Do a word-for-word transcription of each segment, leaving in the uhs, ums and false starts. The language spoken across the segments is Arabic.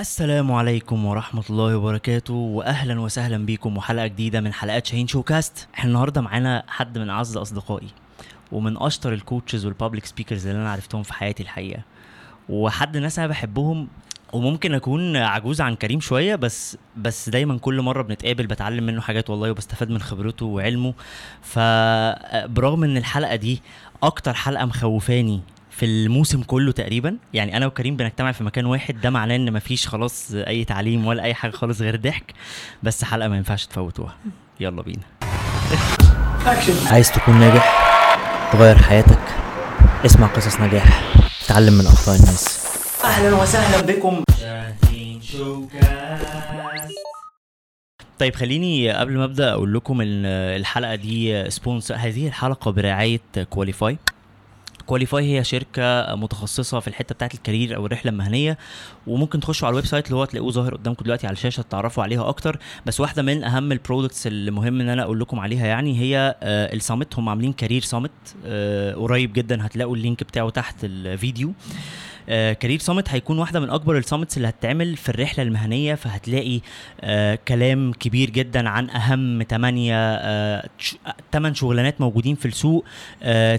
السلام عليكم ورحمة الله وبركاته، واهلا وسهلا بكم وحلقة جديدة من حلقات شاهين شو كاست. احنا النهاردة معانا حد من اعز اصدقائي ومن اشطر الكوتشز والبابليك سبيكرز اللي انا عرفتهم في حياتي الحقيقة، وحد ناس انا بحبهم، وممكن اكون عجوز عن كريم شوية بس بس دايما كل مرة بنتقابل بتعلم منه حاجات والله، وبستفاد من خبرته وعلمه. فبرغم ان الحلقة دي اكتر حلقة مخوفاني في الموسم كله تقريبا، يعني انا وكريم بنجتمع في مكان واحد، ده معناه ان مفيش خلاص اي تعليم ولا اي حاجه خالص غير ضحك بس، حلقه ما ينفعش تفوتوها. يلا بينا. عايز تكون ناجح تغير حياتك، اسمع قصص نجاح، اتعلم من اخطاء الناس. اهلا وسهلا بكم. طيب خليني قبل ما ابدا اقول لكم ان الحلقه دي سبونسر، هذه الحلقه برعايه كواليفاي. كواليفاي هي شركة متخصصة في الحتة بتاعت الكارير أو الرحلة المهنية، وممكن تخشوا على الويب سايت اللي هو تلاقوه ظاهر قدامكم دلوقتي على الشاشة تعرفوا عليها أكتر. بس واحدة من أهم البرودكتس اللي مهم إن أنا أقول لكم عليها يعني هي السامت. هم عاملين كارير سامت قريب جدا، هتلاقوا اللينك بتاعه تحت الفيديو. كارير سامت هيكون واحدة من أكبر السامتس اللي هتتعمل في الرحلة المهنية، فهتلاقي كلام كبير جدا عن أهم ثمانية شغلانات موجودين في السوق،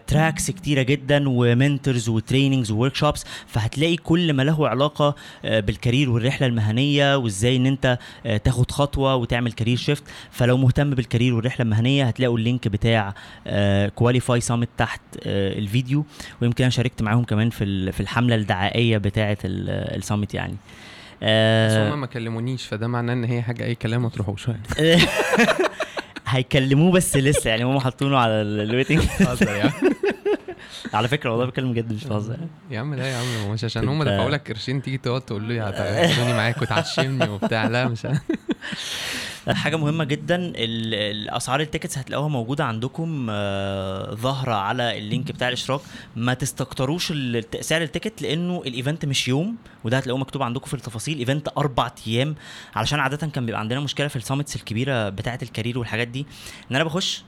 تراكس كتيرة جدا ومنتورز وترينينجز ووركشوبس، فهتلاقي كل ما له علاقة بالكارير والرحلة المهنية وإزاي إن أنت تاخد خطوة وتعمل كارير شيفت. فلو مهتم بالكارير والرحلة المهنية هتلاقوا اللينك بتاع كواليفاي سامت تحت الفيديو، ويمكن أنا شاركت معهم كمان في الحملة الدعائية بتاعه الصامت يعني. آه بس هم ما كلمونيش، فده معناه ان هي حاجه اي كلام ما تروحوش يعني. هيكلموه بس لسه يعني، هم حاطينه على الويتنج. على فكره والله بكلم جد مش بهزر يا عم. لا يا عم مش عشان هم دفعوا لك قرشين تيجي تقعد تقول له هتعزمني معاك وتعشمني وبتاع، لا مش حاجه مهمه جدا. الاسعار التيكتس هتلاقوها موجوده عندكم ظاهره على اللينك بتاع الاشتراك، ما تستكتروش سعر التيكت لانه الايفنت مش يوم، وده هتلاقوه مكتوب عندكم في التفاصيل ايفنت اربع ايام، علشان عاده كان بيبقى عندنا مشكله في السامتس الكبيره بتاعه الكارير والحاجات دي ان انا بخش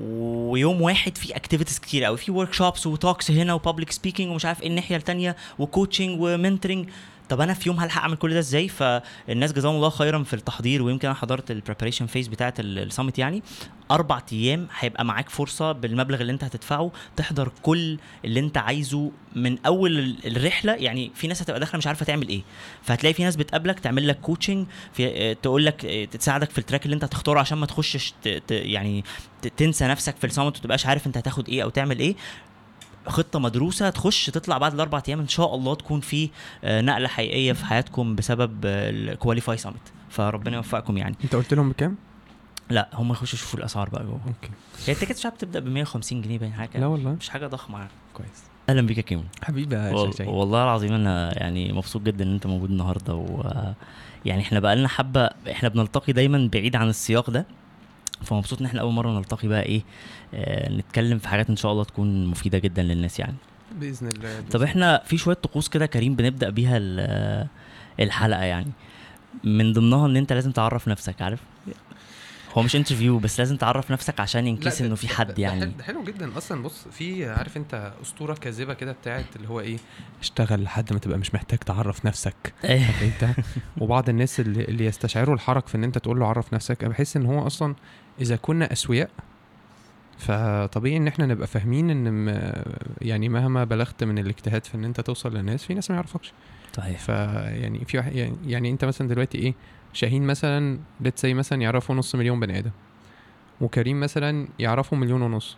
ويوم واحد في اكتيفيتيز كتير قوي، في ورك شوبس وتوكس هنا وبابليك سبيكينج ومش عارف ايه الناحيه الثانيه وكوتشنج ومنتورنج. طب انا في يوم هلحق اعمل كل ده ازاي؟ فالناس جزاهم الله خيرا في التحضير، ويمكن انا حضرت البريباريشن فيز بتاعه السامت يعني. اربع ايام هيبقى معاك فرصه بالمبلغ اللي انت هتدفعه تحضر كل اللي انت عايزه من اول الرحله. يعني في ناس هتبقى داخله مش عارفه تعمل ايه، فهتلاقي في ناس بتقابلك تعمل لك كوتشنج، تقول لك تساعدك في التراك اللي انت هتختاره عشان ما تخشش يعني تنسى نفسك في السامت وتبقاش عارف انت هتاخد ايه او تعمل ايه. خطة مدروسة، تخش تطلع بعد الأربع أيام إن شاء الله تكون في نقلة حقيقية في حياتكم بسبب الكواليفاي سامت، فربنا يوفقكم يعني. أنت قلت لهم بكام؟ لا هم يخشوا يشوفوا الأسعار بقى جوه. أوكي. هي التيكت شاب بتبدأ ب مية وخمسين جنيه باين حاجة. لا والله. مش حاجة ضخمة يعني. كويس. أهلا بك يا كيمو. حبيبي يا شاهين. والله العظيم أنا يعني مبسوط جدا إن أنت موجود النهاردة، ويعني إحنا بقى لنا حبة إحنا بنلتقي دايما بعيد عن السياق ده، فمبسوط ان احنا اول مره نلتقي بقى ايه آه نتكلم في حاجات ان شاء الله تكون مفيده جدا للناس يعني باذن الله. بإذن طب احنا في شويه طقوس كده كريم بنبدا بيها الحلقه يعني، من ضمنها ان انت لازم تعرف نفسك، عارف هو مش انترفيو بس لازم تعرف نفسك عشان ينكسر انه في حد يعني. ده حلو جدا اصلا. بص في عارف انت اسطوره كاذبه كده بتاعت اللي هو ايه، اشتغل لحد ما تبقى مش محتاج تعرف نفسك انت. وبعض الناس اللي, اللي يستشعروا الحرك في ان انت تقول له عرف نفسك، بحس ان هو اصلا اذا كنا اسوياء فطبيعي ان احنا نبقى فاهمين ان يعني مهما بلغت من الاجتهاد في ان انت توصل للناس في ناس ما يعرفكش. طيب فيعني في يعني, يعني انت مثلا دلوقتي ايه شاهين مثلا let's say مثلا يعرفوا نص مليون بني ادم، وكريم مثلا يعرفوا مليون ونص،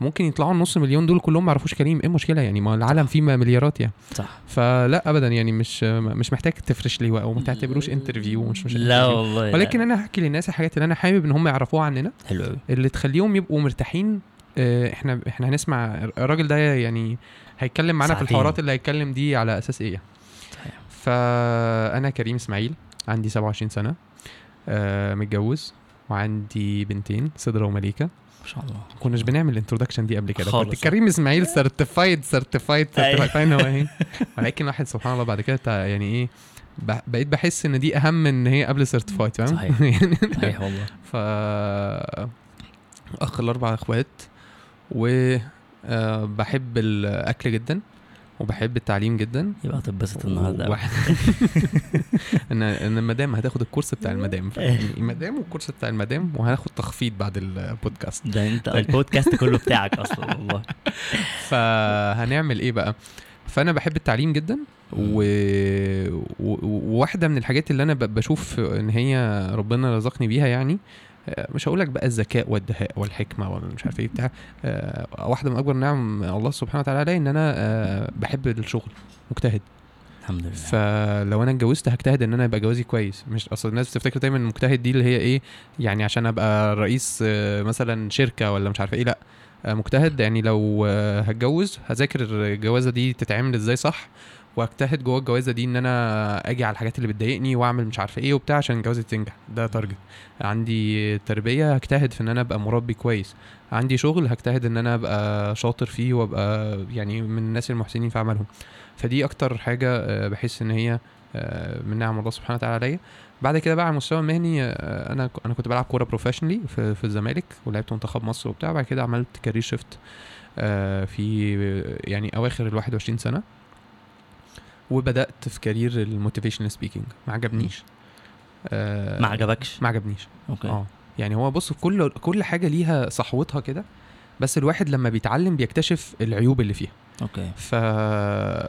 ممكن يطلعوا النص مليون دول كلهم ما يعرفوش كريم. ايه المشكله يعني؟ ما العالم فيه مليارات يعني. صح. فلا ابدا يعني مش مش محتاج تفرش لي او ما تعتبروش انترفيو مش مش لا والله. ولكن لا. انا هحكي للناس الحاجات اللي انا حابب ان هم يعرفوها عننا اللي تخليهم يبقوا مرتاحين. احنا احنا هنسمع الراجل ده يعني هيتكلم معانا في الحوارات اللي هيتكلم دي على اساس ايه. صحيح. فانا كريم اسماعيل عندي سبعة وعشرين سنة، آه متجوز وعندي بنتين صدرة ومليكة. ما شاء الله. كناش بنعمل الانترودكشن دي قبل كده. كنت كريم اسماعيل سيرتيفايد سيرتيفايد سيرتيفايد اهي. ولكن واحد سبحان الله بعد كده يعني ايه بقيت بحس ان دي اهم ان هي قبل سيرتيفايد، فاهم؟ صحيح والله. ف اخ الاربع اخوات، وبحب الاكل جدا وبحب التعليم جدا. يبقى هتبسط النهارده قوي. انا انا المدام هتاخد الكورس بتاع المدام. المدام والكورس بتاع المدام وهناخد تخفيض بعد البودكاست ده. انت البودكاست كله بتاعك اصلا والله. فهنعمل ايه بقى؟ فانا بحب التعليم جدا وواحده و... من الحاجات اللي انا بشوف ان هي ربنا رزقني بيها يعني, مش هقولك بقى الذكاء والدهاء والحكمه ولا مش عارف ايه بتاع, واحده من اكبر نعم الله سبحانه وتعالى علي ان انا بحب الشغل, مجتهد الحمد لله. فلو انا اتجوزت هجتهد ان انا يبقى جوازي كويس. مش اصل الناس بتفتكر دايما المجتهد دي اللي هي ايه يعني عشان ابقى رئيس مثلا شركه ولا مش عارف ايه. لا, مجتهد يعني لو هتجوز هذاكر الجوازه دي تتعمل ازاي صح, واجتهد جوه الجوازه دي ان انا اجي على الحاجات اللي بتضايقني واعمل مش عارفه ايه وبتاع عشان جوازتي تنجح. ده تارجت. عندي تربيه هجتهد في ان انا ابقى مربي كويس. عندي شغل هجتهد ان انا ابقى شاطر فيه وابقى يعني من الناس المحسنين في عملهم. فدي اكتر حاجه بحس ان هي من نعم الله سبحانه وتعالى عليا. بعد كده بقى على المستوى المهني, انا انا كنت بلعب كوره بروفيشنالي في, في الزمالك ولعبت منتخب مصر وبتاع. بعد كده عملت كارير شيفت في يعني اواخر ال واحد وعشرين سنه, وبدات في كارير الموتيفيشنال سبيكينج. ما عجبنيش. آه ما عجبكش؟ ما عجبنيش. اوكي. اه يعني هو بص, كل كل حاجه ليها صحوتها كده, بس الواحد لما بيتعلم بيكتشف العيوب اللي فيها. اوكي. ف...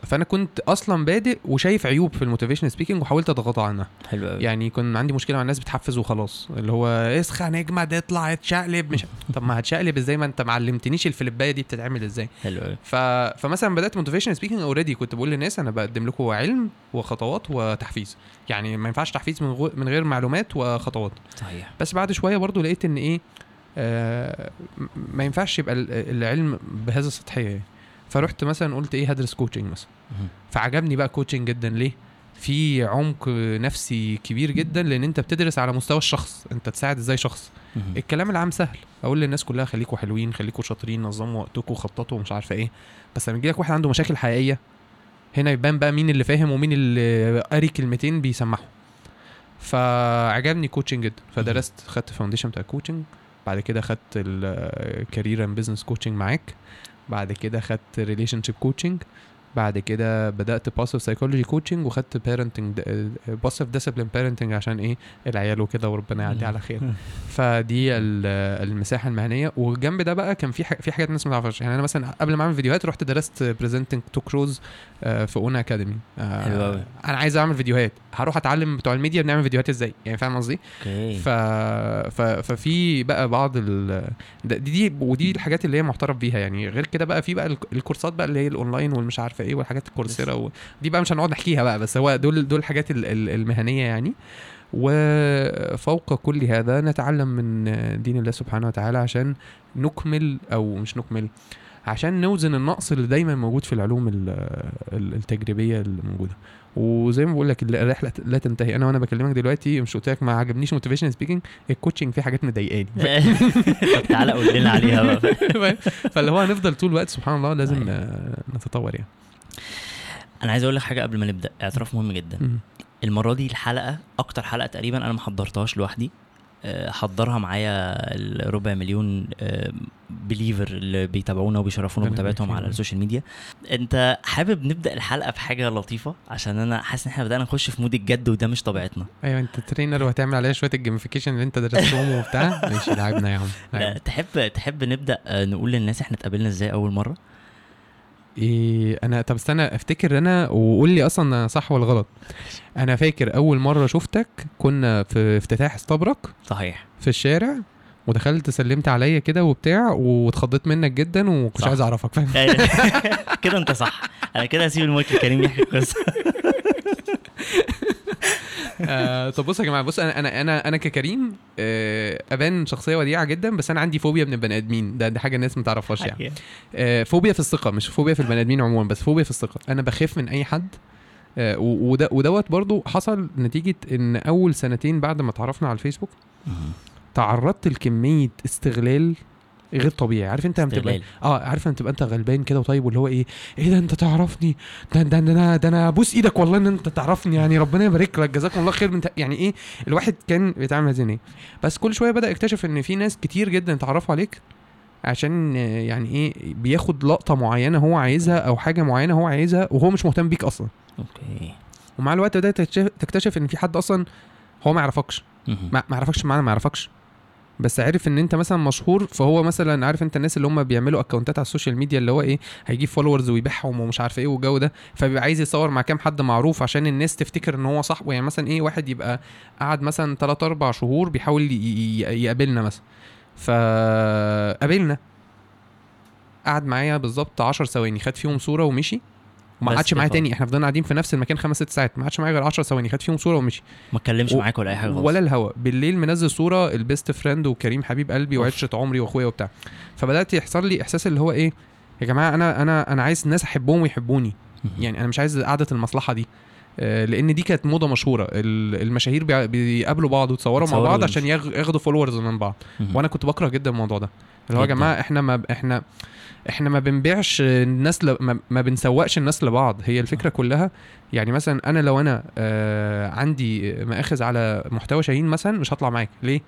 فانا كنت اصلا بادئ وشايف عيوب في الموتيفيشنال سبيكينج وحاولت اتغاضى عنها. حلو قوي. يعني كان عندي مشكله مع الناس بتحفز وخلاص, اللي هو اسخن نجمه ده طلعت تشقلب مش طب ما هتشقلب ازاي, ما انت معلمتنيش الفلبايه دي بتتعمل ازاي. حلو قوي. ف... فمثلا بدات موتيفيشنال سبيكينج اوريدي كنت بقول للناس انا بقدم لكم علم وخطوات وتحفيز, يعني ما ينفعش تحفيز من, غو... من غير معلومات وخطوات. صحيح. بس بعد شويه برضو لقيت ان ايه آه ما ينفعش يبقى العلم بهذا السطحيه. فروحت مثلا قلت ايه هدرس كوتشنج مثلا. فعجبني بقى كوتشنج جدا. ليه؟ في عمق نفسي كبير جدا, لان انت بتدرس على مستوى الشخص, انت تساعد ازاي شخص. الكلام العام سهل, اقول للناس كلها خليكوا حلوين, خليكوا شاطرين, نظموا وقتكم, خططوا ومش عارفه ايه. بس لما يجي لك واحد عنده مشاكل حقيقيه, هنا يبان بقى مين اللي فاهم ومين اللي قاري كلمتين بيسمعهم. فعجبني كوتشنج جدا, فدرست, خدت فاونديشن بتاع الكوتشنج. بعد كده خدت الكارير اند بزنس كوتشنج معاك. بعد كده خدت ريليشن شيب كوتشنج. بعد كده بدات باسيف سايكولوجي كوتشنج, وخدت بيرنتنج باسيف ديسيبلين بيرنتنج عشان ايه العيال وكده, وربنا يعدي على خير. فدي المساحه المهنيه. وجنب ده بقى كان في في حاجات الناس ما تعرفهاش. يعني انا مثلا قبل ما اعمل فيديوهات رحت درست بريزنتنج تو كروز في اون اكاديمي. انا عايز اعمل فيديوهات, هروح اتعلم بتوع الميديا بنعمل فيديوهات ازاي, يعني فاهم قصدي. ف ففي بقى بعض ال... دي, دي ودي الحاجات اللي هي محترف بيها يعني. غير كده بقى في بقى الكورسات بقى اللي هي الاونلاين والمش عارف ايه والحاجات الكورسيرا و... دي بقى مش هنقعد نحكيها بقى, بس هو دول دول الحاجات المهنيه يعني. وفوق كل هذا نتعلم من دين الله سبحانه وتعالى عشان نكمل او مش نكمل, عشان نوزن النقص اللي دايما موجود في العلوم التجريبيه الموجوده. وزي ما بقول لك الرحله لا تنتهي. انا وانا بكلمك دلوقتي مش قلت لك ما عجبنيش موتيفيشن سبيكينج, الكوتشنج فيه حاجات مضايقاني. طب تعالى قول لنا عليها بقى. فاللي هو هنفضل طول الوقت سبحان الله لازم نتطور يعني. انا عايز اقول لك حاجه قبل ما نبدا, اعتراف مهم جدا. المره دي الحلقه اكتر حلقه تقريبا انا ما حضرتهاش لوحدي, حضرها معايا الربع مليون بليفر اللي بيتابعونا وبيشرفونا بمتابعتهم على السوشيال ميديا. انت حابب نبدا الحلقه بحاجه لطيفه عشان انا حاسس ان احنا بدانا نخش في مود الجد وده مش طبيعتنا. ايوه انت ترينر وهتعمل عليها شويه الجيميفيكيشن اللي انت درستهم وبتاع. ماشي لعبنا يا عم. تحب تحب نبدا نقول للناس احنا اتقابلنا ازاي اول مره؟ إيه انا طب استنى افتكر انا, وقول لي اصلا صح ولا غلط. انا فاكر اول مره شفتك كنا في افتتاح استبرك. صحيح. في الشارع, ودخلت سلمت عليا كده وبتاع, واتخضيت منك جدا ومش عايز اعرفك. فاهم كده؟ انت صح. انا كده هسيب المايك لكريم يحكي القصه. آه طب بص يا جماعه, بص انا انا انا, أنا ككريم آه ابان شخصيه وديعه جدا, بس انا عندي فوبيا من البني ادمين. ده, ده حاجه الناس ما تعرفهاش يعني. آه فوبيا في الثقه, مش فوبيا في البني ادمين عموما, بس فوبيا في الثقه. انا بخاف من اي حد. آه وده ودوت برضو حصل نتيجه ان اول سنتين بعد ما تعرفنا على الفيسبوك تعرضت لكميه استغلال غير طبيعي. عارف انت هتبقى اه عارف انت تبقى انت غلبان كده وطيب, واللي هو ايه ايه ده انت تعرفني, ده ده انا ده انا ابوس ايدك والله ان انت تعرفني, يعني ربنا يبارك لك, جزاكم الله خير. يعني ايه الواحد كان بيتعامل زي ايه. بس كل شويه بدا يكتشف ان في ناس كتير جدا تعرفوا عليك عشان يعني ايه بياخد لقطه معينه هو عايزها او حاجه معينه هو عايزها وهو مش مهتم بيك اصلا. اوكي. ومع الوقت بدات تكتشف ان في حد اصلا هو ما يعرفكش ما يعرفكش معنى ما يعرفكش بس عارف ان انت مثلا مشهور, فهو مثلا عارف انت الناس اللي هم بيعملوا اكونتات على السوشيال ميديا اللي هو ايه هيجيب فولورز ويبيعهم ومش عارف ايه والجو ده, فبيبقى عايز يصور مع كام حد معروف عشان الناس تفتكر ان هو صاحبه. يعني مثلا ايه واحد يبقى قعد مثلا ثلاثة أربعة شهور بيحاول يقابلنا مثلا, فقابلنا قعد معايا بالظبط عشر ثواني خد فيهم صوره ومشي وما قعدش معايا تاني. احنا فضلنا قاعدين في نفس المكان خمس ست ساعات ما قعدش معايا غير عشر ثواني خد فيهم صوره ومشي, ما اتكلمش و... معاك ولا اي حاجه خالص ولا الهوا. بالليل منزل صوره البيست فريند وكريم حبيب قلبي وعشره عمري واخويا وبتاع, فبدات يحصل لي احساس اللي هو ايه يا جماعه انا انا انا عايز الناس احبهم ويحبوني. يعني انا مش عايز قعده المصلحه دي, لان دي كانت موضه مشهوره المشاهير بيقابلوا بعض وتصوروا مع بعض عشان ياخدوا فولورز من بعض, وانا كنت بكره جدا الموضوع ده اللي هو يا جماعه احنا ما احنا احنا ما بنبيعش الناس ل... ما... ما بنسوقش الناس لبعض. هي الفكره كلها يعني مثلا انا لو انا آه عندي مأخذ على محتوى شاهين مثلا مش هطلع معاك. ليه؟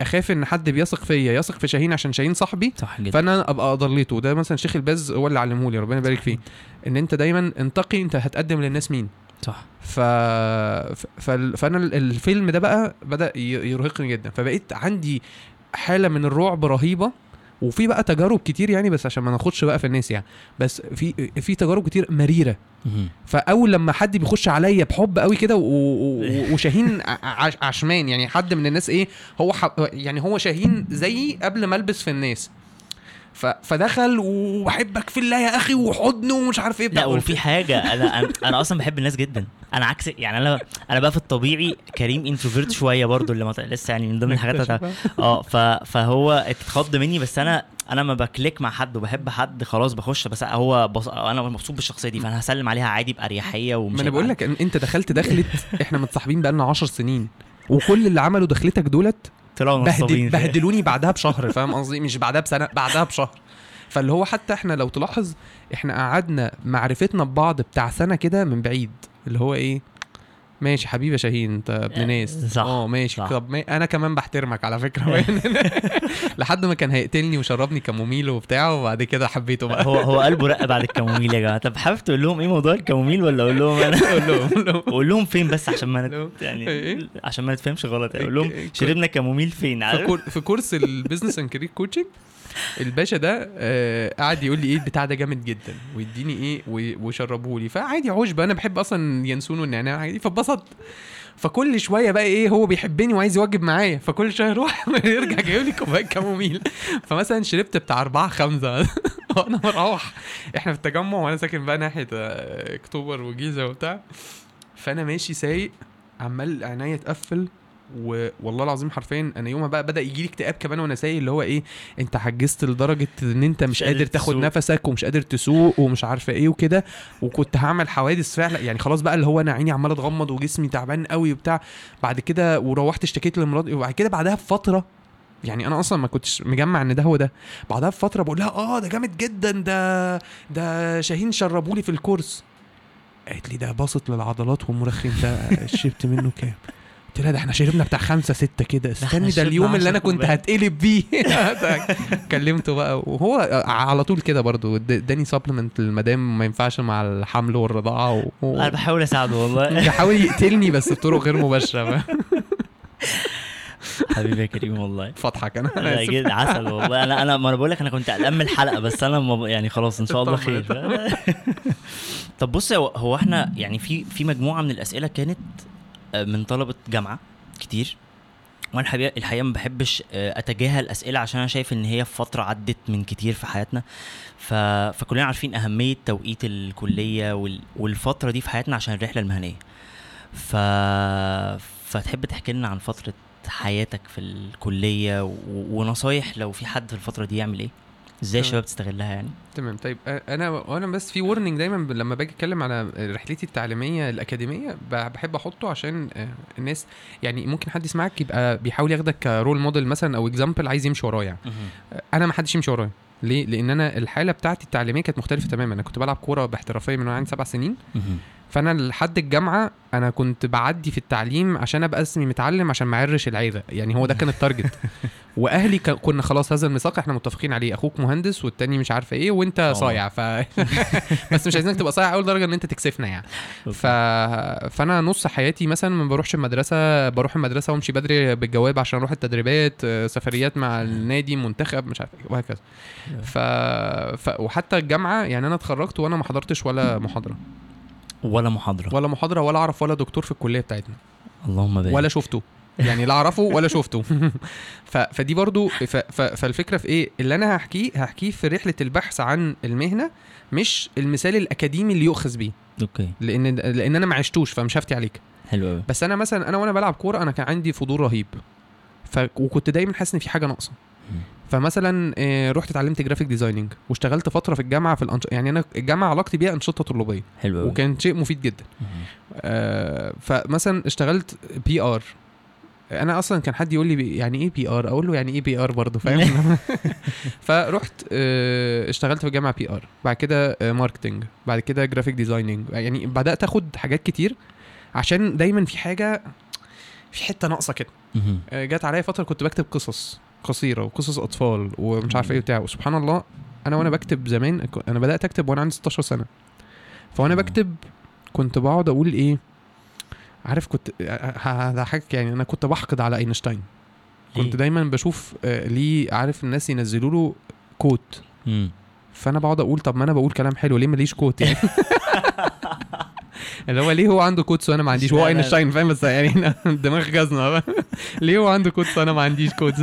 اخاف ان حد بيثق فيا يثق في شاهين عشان شاهين صاحبي, فانا ابقى اضليته. ده مثلا شيخ الباز هو اللي علمه لي ربنا يبارك فيه ان انت دايما انتقي انت هتقدم للناس مين صح. ف... ف... فانا الفيلم ده بقى بدأ يرهقني جدا, فبقيت عندي حاله من الرعب رهيبه. وفي بقى تجارب كتير يعني بس عشان ما ناخدش بقى في الناس يعني, بس في في تجارب كتير مريره. فاول لما حد بيخش عليا بحب قوي كده وشاهين عشمان يعني حد من الناس ايه هو يعني هو شاهين زي قبل ما البس في الناس, فدخل وبحبك في الله يا اخي وحضنه ومش عارف ايه. لا وفي حاجه انا انا اصلا بحب الناس جدا, انا عكس يعني انا انا بقى في الطبيعي كريم انتروفيرت شويه برضو اللي ما لسه يعني من ضمن الحاجات اه فهو اتخض مني, بس انا انا ما بكليك مع حد وبحب حد خلاص بخش بس هو بص... انا مبسوط بالشخصيه دي فانا هسلم عليها عادي باريحيه. ومش انا بقول لك ان انت دخلت دخلت احنا متصاحبين بقالنا عشر سنين وكل اللي عمله دخلتك دولت بهدل بهدلوني بعدها بشهر, فاهم قصدي؟ مش بعدها بسنه, بعدها بشهر. فاللي هو حتى احنا لو تلاحظ احنا قعدنا معرفتنا ببعض بتاع سنه كده من بعيد اللي هو ايه ماشي حبيبه شاهين انت ابن ناس اه ماشي طب ما انا كمان بحترمك على فكره لحد ما كان هيقتلني وشربني كموميل وبتاع, وبعد كده حبيته بقى. هو هو قلبه رق بعد الكموميل يا جماعه. طب حابب تقول لهم ايه موضوع الكموميل ولا اقول لهم انا اقول لهم فين بس عشان ما يعني عشان ما تفهمش غلط يعني اقول لهم شربنا كموميل فين في كورس البيزنس اند كارير كوتشنج. الباشا ده آه قاعد يقول لي ايه بتاع ده جامد جدا ويديني ايه ويشربه لي, فعادي عشبه انا بحب اصلا ينسونه النعناع عادي. فبسط فكل شويه بقى ايه هو بيحبني وعايز يوجب معايا, فكل شويه يروح ويرجع جايب لي كوبايه كموميل. فمثلا شربت بتاع أربعة خمسة وانا مروح احنا في التجمع وانا ساكن بقى ناحيه اكتوبر وجيزه وبتاع, فانا ماشي سايق عمال عينيا تقفل و... والله العظيم حرفيا انا يومها بقى بدا يجي لي اكتئاب كمان وانا سايق اللي هو ايه انت حجزت لدرجه ان انت مش قادر تاخد نفسك ومش قادر تسوق ومش عارفه ايه وكده, وكنت هعمل حوادث فعلا يعني خلاص بقى اللي هو انا عيني عماله تغمض وجسمي تعبان قوي وبتاع. بعد كده وروحت اشتكيت لمراتي, وبعد كده بعدها بفتره يعني انا اصلا ما كنتش مجمع ان ده هو ده. بعدها بفتره بقول لها اه ده جامد جدا ده ده شاهين شربولي في الكورس. قالت لي ده باسط للعضلات ومرخم ده شربت منه كام؟ لا ده احنا شربنا بتاع خمسة ستة كده, استني ده اليوم اللي انا كنت هتقلب بيه. كلمته بقى وهو على طول كده برضو اداني سبلمنت المدام ما ينفعش مع الحمل والرضاعة و... و... انا بحاول اساعده والله بحاول يقتلني بس بطرق غير مباشرة. حبيبي يا كريم والله فضحك انا لا جد عسل والله. انا انا ما بقول لك انا كنت قلقان من الحلقه بس انا مب... يعني خلاص ان شاء الله خير. طب بص هو احنا يعني في في مجموعه من الاسئله كانت من طلبة جامعة كتير, وانا الحقيقة ما بحبش اتجاهل اسئلة عشان انا شايف ان هي في فترة عدت من كتير في حياتنا, ف... فكلنا عارفين اهمية توقيت الكلية وال... والفترة دي في حياتنا عشان الرحلة المهنية. ف... فتحب تحكي لنا عن فترة حياتك في الكلية و... ونصايح لو في حد في الفترة دي يعمل ايه ازاي الشباب تستغلها يعني. تمام. طيب انا انا بس في warning دايما لما باجي اتكلم على رحلتي التعليميه الاكاديميه بحب احطه عشان الناس يعني ممكن حد يسمعك يبقى بيحاول ياخدك كرول موديل مثلا او اكزامبل عايز يمشي ورايا يعني. انا ما حدش يمشي ورايا. ليه؟ لان انا الحاله بتاعتي التعليميه كانت مختلفه تماما. انا كنت بلعب كوره باحترافيه من وانا عندي سبع سنين فانا لحد الجامعه انا كنت بعدي في التعليم عشان ابقى اسمي متعلم عشان ما اعرش العيله, يعني هو ده كان التارجت. واهلي كنا خلاص هذا الميثاق احنا متفقين عليه, اخوك مهندس والتاني مش عارفه ايه وانت أوه. صايع ف بس مش عايزينك تبقى صايع اول درجه ان انت تكسفنا يعني. ف... فانا نص حياتي مثلا ما بروحش المدرسه, بروح المدرسه وامشي بدري بالجواب عشان اروح التدريبات, سفريات مع النادي, منتخب, مش عارف وهكذا. ف... ف وحتى الجامعه يعني انا اتخرجت وانا ما حضرتش ولا محاضره ولا محاضرة ولا محاضرة ولا أعرف ولا دكتور في الكلية بتاعتنا, اللهم بارك, ولا شفته يعني, لا أعرفه ولا شفته. فدي برضو ف... ف... فالفكرة في إيه اللي أنا هحكيه هحكيه في رحلة البحث عن المهنة, مش المثال الأكاديمي اللي يؤخذ بيه. أوكي. لأن لأن أنا ما عشتوش فمش هفتي عليك. حلو أوي. بس أنا مثلا أنا وأنا بلعب كورة أنا كان عندي فضول رهيب, ف... وكنت دايما حاسس إن في حاجة ناقصة. فمثلا رحت اتعلمت جرافيك ديزايننج واشتغلت فتره في الجامعه في الأنش... يعني انا الجامعه علاقتي بيها انشطه طلابيه, وكان شيء مفيد جدا. آه فمثلا اشتغلت بي ار, انا اصلا كان حد يقول لي يعني ايه بي ار, اقول له يعني ايه بي ار برضه, فاهم؟ فروحت آه اشتغلت في الجامعه بي ار, بعد كده آه ماركتنج, بعد كده جرافيك ديزايننج, يعني بدات اخد حاجات كتير عشان دايما في حاجه في حته ناقصه كده. آه جات عليا فتره كنت بكتب قصص قصيره وقصص اطفال ومش عارف ايه بتاع, وسبحان الله انا وانا بكتب زمان, انا بدات اكتب وانا عندي ستاشر سنه, فانا بكتب كنت بقعد اقول ايه, عارف كنت هضحك يعني, انا كنت بحقد على اينشتاين, كنت دايما بشوف ليه عارف الناس ينزلوا له كوت, فانا بقعد اقول طب ما انا بقول كلام حلو ليه ماليش كوت يعني. اللي هو ليه هو عنده كوتس وانا ما عنديش, هو اينشتاين فاهم, بس يعني الدماغ جزمه. ليه هو عنده كوتس وانا ما عنديش كوتس,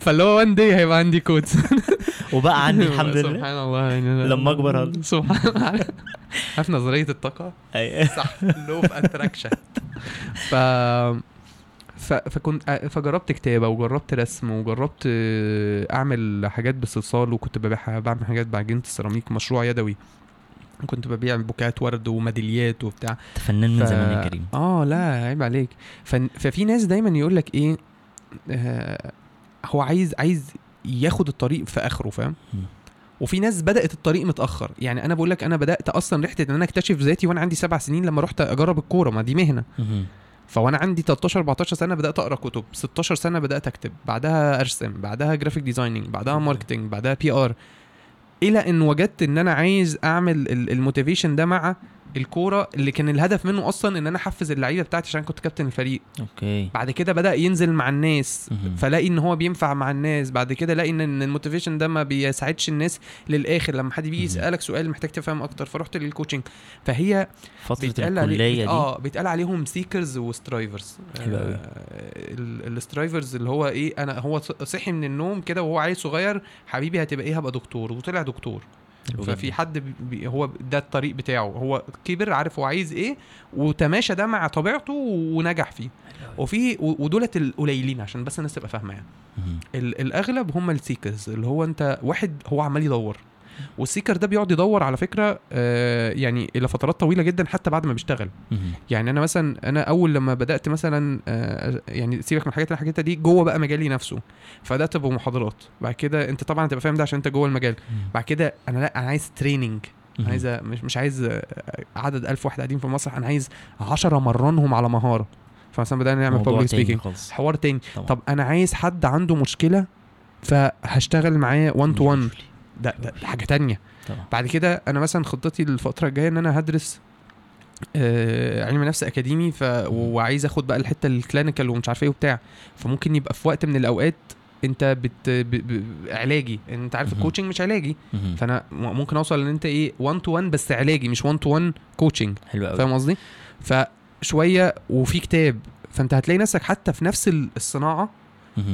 فاللي هو وان دي هيبقى عندي كوتس وبقى عندي الحمد لله. سبحان الله يعني لما اكبر هذا سبحان الله, عارف نظريه الطاقه صح, لو في اتراكشن. ف فكنت فجربت كتابه وجربت رسم وجربت اعمل حاجات بالصلصال, وكنت ببيعها, بعمل حاجات بعجينه السيراميك, مشروع يدوي, كنت ببيع بوكات ورد وميداليات وبتاع. تفنن من ف... زمان يا كريم. اه لا عيب عليك. ف... ففي ناس دايما يقولك ايه, آه هو عايز عايز ياخد الطريق في اخره, فاهم؟ وفي ناس بدأت الطريق متأخر. يعني انا بقولك انا بدأت اصلا رحت ان انا اكتشف ذاتي وانا عندي سبع سنين لما رحت اجرب الكورة, ما دي مهنة. فوانا عندي تلتاشر اربعتاشر سنه بدات اقرا كتب, ستاشر سنه بدات اكتب, بعدها ارسم, بعدها جرافيك ديزايننج, بعدها ماركتنج, بعدها بي ار, الى ان وجدت ان انا عايز اعمل الموتيفيشن ده مع الكوره, اللي كان الهدف منه اصلا ان انا احفز اللعيبه بتاعتي عشان كنت كابتن الفريق. اوكي. بعد كده بدا ينزل مع الناس, فلاقي ان هو بينفع مع الناس, بعد كده لاقي ان الموتيفيشن ده ما بيساعدش الناس للاخر, لما حد بيجي يسالك سؤال محتاج تفهم اكتر, فرحت للكوتشنج. فهي فتره الكليه دي اه بيتقال عليهم سيكرز وسترايفرز. آه السترايفرز اللي هو ايه, انا هو صحي من النوم كده وهو عيل صغير, حبيبي هتبقى ايه, هبقى دكتور, وطلع دكتور. ففي حد بي هو ده الطريق بتاعه, هو كبر عارف هو عايز ايه وتماشى ده مع طبيعته ونجح فيه. وفي ودولة القليلين عشان بس الناس تبقى فاهمه يعني. الاغلب هم السيكرز, اللي هو انت واحد هو عمال يدور, والسيكر ده بيقعد يدور على فكره آه يعني الى فترات طويله جدا حتى بعد ما بيشتغل. يعني انا مثلا انا اول لما بدات مثلا آه يعني سيبك من حاجات الحاجات دي, جوه بقى مجالي نفسه, فبدات بمحاضرات, بعد كده انت طبعا تبقى فاهم ده عشان انت جوه المجال, بعد كده انا لا انا عايز تريننج, انا عايز مش مش عايز عدد ألف واحد قاعدين في المسرح, انا عايز عشرة مرنهم على مهاره. فمثلا بدانا نعمل بابليك سبيكينج, حوار تاني. طب انا عايز حد عنده مشكله فهشتغل معاه وان تو وان, ده, ده حاجة تانية طبعا. بعد كده أنا مثلا خطتي الفترة الجاية إن أنا هدرس آه علم نفس أكاديمي, ف... وعايز أخد بقى الحتة الكلينيكال ومش عارف إيه وبتاع. فممكن يبقى في وقت من الأوقات أنت بت... ب... ب... علاجي, أنت عارف الكوتشنج مش علاجي, فأنا ممكن أوصل إن أنت إيه وان تو وان بس علاجي, مش وان تو وان كوتشنج, فاهم قصدي؟ فشوية وفي كتاب, فأنت هتلاقي نفسك حتى في نفس الصناعة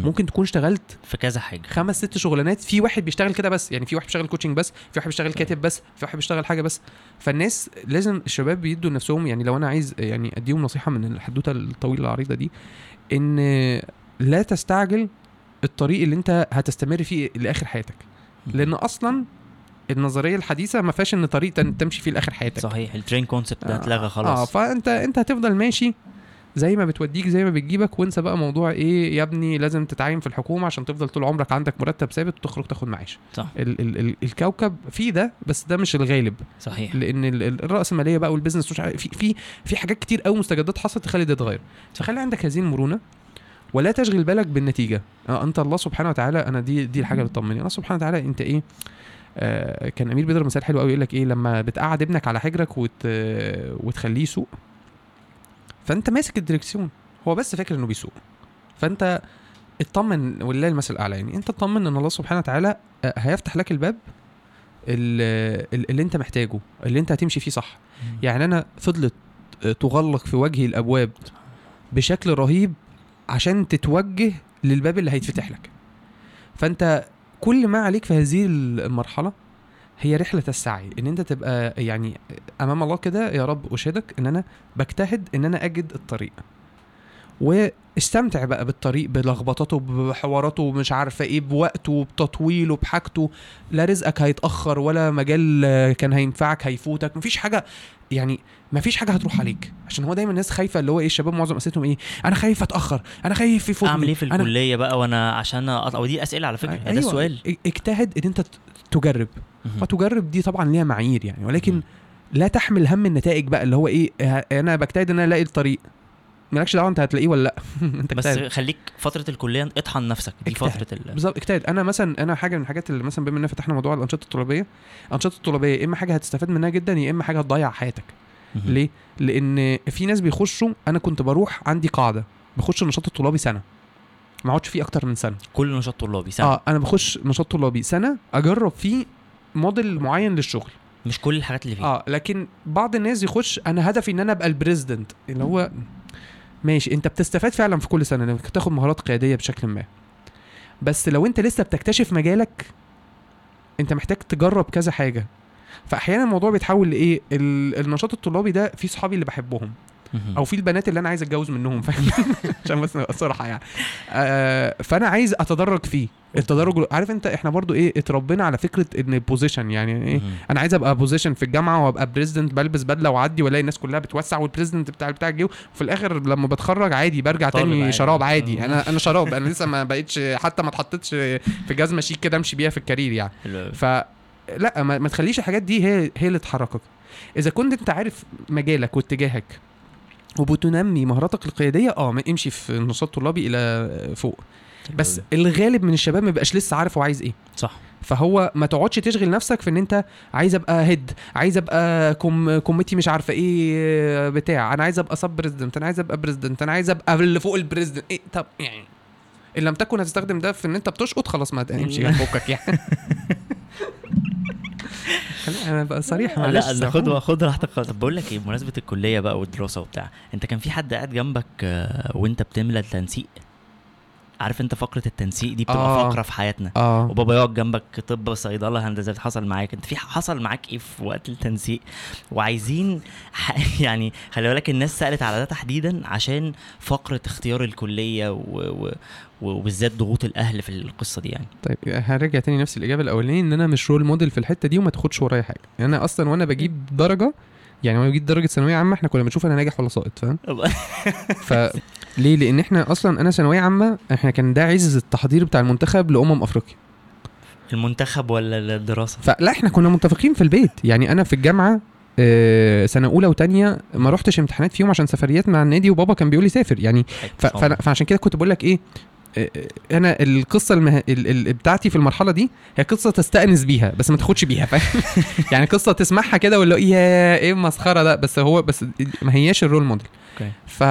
ممكن تكون اشتغلت في كذا حاجه, خمس ست شغلانات, في واحد بيشتغل كده بس, يعني في واحد بيشتغل كوتشنج بس, في واحد بيشتغل كاتب بس, في واحد بيشتغل حاجه بس. فالناس لازم الشباب بيدوا نفسهم, يعني لو انا عايز يعني اديهم نصيحه من الحدوته الطويله العريضه دي, ان لا تستعجل الطريق اللي انت هتستمر فيه لاخر حياتك, لان اصلا النظريه الحديثه ما فيهاش ان طريق تمشي فيه لاخر حياتك. صحيح. الترين كونسبت ده اتلغى خلاص. اه فانت انت هتفضل ماشي زي ما بتوديك زي ما بتجيبك, وانسى بقى موضوع ايه يا ابني لازم تتعين في الحكومة عشان تفضل طول عمرك عندك مرتب ثابت وتخرج تاخد معاش. ال- ال- ال- الكوكب فيه ده, بس ده مش الغالب. صحيح. لان ال- الرأسمالية بقى والبيزنس مش في في في حاجات كتير قوي مستجدات حصلت تخلي ده يتغير. فخلي عندك هذه المرونة ولا تشغل بالك بالنتيجة. انت الله سبحانه وتعالى, انا دي دي الحاجة اللي بتطمني, الله سبحانه وتعالى انت ايه. آه كان امير بدر مثال حلو قوي يقول لك ايه, لما بتقعد ابنك على حجرك وت... وتخليه يسوق, فانت ماسك الدركسيون, هو بس فاكر انه بيسوق. فانت اطمن والله المثل الاعلى, يعني انت اطمن ان الله سبحانه وتعالى هيفتح لك الباب اللي انت محتاجه, اللي انت هتمشي فيه صح. يعني انا فضلت تغلق في وجهي الابواب بشكل رهيب عشان تتوجه للباب اللي هيتفتح لك. فانت كل ما عليك في هذه المرحلة هي رحلة السعي, ان انت تبقى يعني امام الله كده, يا رب اشهدك ان انا بجتهد ان انا اجد الطريق, واستمتع بقى بالطريق بلخبطاته بحواراته مش عارفة ايه, بوقته بتطويله بحاجته. لا رزقك هيتأخر ولا مجال كان هينفعك هيفوتك, مفيش حاجة يعني مفيش حاجة هتروح عليك. عشان هو دايما الناس خايفة, اللي هو ايه الشباب معظم أسئلتهم ايه, انا خايف اتأخر, انا خايف يفوتني, اعمل ايه في الكلية بقى وانا عشان اطلع. ودي اسئلة على فكرة. أيوة. ده السؤال, اجتهد ان انت تجرب وتجرب, دي طبعا ليها معايير يعني, ولكن م-م. لا تحمل هم النتائج بقى, اللي هو ايه انا بجتهد ان انا الاقي الطريق, مالكش دعوه انت هتلاقيه ولا لا. انت بس خليك فتره الكليه اطحن نفسك, دي فتره ال... بالظبط اجتهد. انا مثلا انا حاجه من الحاجات اللي مثلا بما اننا فتحنا موضوع الانشطه الطلابيه, الانشطه الطلابيه اما حاجه هتستفاد منها جدا, يا اما حاجه هتضيع حياتك. ليه؟ لان في ناس بيخشوا, انا كنت بروح عندي قاعده بخش النشاط الطلابي سنه, ما اقعدش فيه اكتر من سنه. كل نشاط طلابي سنه. اه انا بخش نشاط طلابي سنه اجرب فيه موديل معين للشغل, مش كل الحاجات اللي فيه. اه لكن بعض الناس يخش انا هدفي ان انا ابقى البريزيدنت, اللي هو ماشي انت بتستفاد فعلا في كل سنه انك تاخد مهارات قياديه بشكل ما, بس لو انت لسه بتكتشف مجالك انت محتاج تجرب كذا حاجه. فاحيانا الموضوع بيتحول لايه, النشاط الطلابي ده في صحابي اللي بحبهم او في البنات اللي انا عايز اتجوز منهم, عشان بس صراحه يعني, آه فانا عايز اتدرج فيه. التدرج عارف انت, احنا برضو ايه اتربينا على فكره ان البوزيشن يعني ايه, انا عايز ابقى بوزيشن في الجامعه وابقى بريزيدنت, بلبس بدله وعدي والاقي الناس كلها بتوسع والبريزيدنت بتاع بتاع الجو, وفي الاخر لما بتخرج عادي برجع تاني شراب عادي. انا انا شراب, انا لسه ما بقتش حتى ما اتحطتش في جزمه شيك كده امشي بيها في الكارير يعني. فلا ما, ما تخليش الحاجات دي هي هي اللي تحركك. اذا كنت انت عارف مجالك واتجاهك وبتنمي مهاراتك القياديه, اه ما امشي في النشاط الطلابي الى فوق. بس الغالب من الشباب ما بقاش لسه عارف وعايز ايه. صح. فهو ما تقعدش تشغل نفسك في ان انت عايز ابقى هيد, عايز ابقى كوم كوميتي مش عارفه ايه بتاع, انا عايز ابقى سب بريزيدنت, انا عايز ابقى بريزيدنت, انا عايز ابقى اللي فوق البريزيدنت. إيه طب يعني ان لم تكن هتستخدم ده في ان انت بتشقط, خلاص ما تمشي جنب فوقك يعني. انا بقى صريح معلش, لا خد خد راحتك خالص. بقول لك ايه, بمناسبه الكليه بقى والدراسه وبتاع, انت كان في حد قاعد جنبك وانت بتملى التنسيق؟ عارف انت فقره التنسيق دي بتبقى آه فقره في حياتنا. آه وبابا يقعد جنبك, طب صيدله هندسه, حصل معاك انت في حصل معاك ايه في وقت التنسيق؟ وعايزين يعني خلي بالك الناس سالت على ده تحديدا عشان فقره اختيار الكليه و... و... وبالذات ضغوط الاهل في القصه دي يعني. طيب هرجع تاني نفس الاجابه الاولانيه, ان انا مش رول موديل في الحته دي وما تاخدش ورايا حاجه. انا اصلا وانا بجيب درجه يعني, وانا بجيب درجه ثانويه عامه احنا كنا بنشوف انا ناجح ولا ساقط, فاهم؟ ف ليه؟ لان احنا اصلا انا ثانويه عامه احنا كان ده عز التحضير بتاع المنتخب لامم افريقيا. المنتخب ولا الدراسه؟ فلا احنا كنا متفقين في البيت يعني, انا في الجامعه اه سنه اولى وثانيه ما رحتش امتحانات فيهم عشان سفريات مع النادي, وبابا كان بيقول لي سافر يعني. فعشان كده كنت بقول لك ايه, انا القصه المه... بتاعتي في المرحله دي هي قصه تستأنس بيها بس ما تاخدش بيها, فاهم؟ يعني قصه تسمعها كده ولا ايه ايه مسخره ده, بس هو بس ما هياش الرول موديل. ف...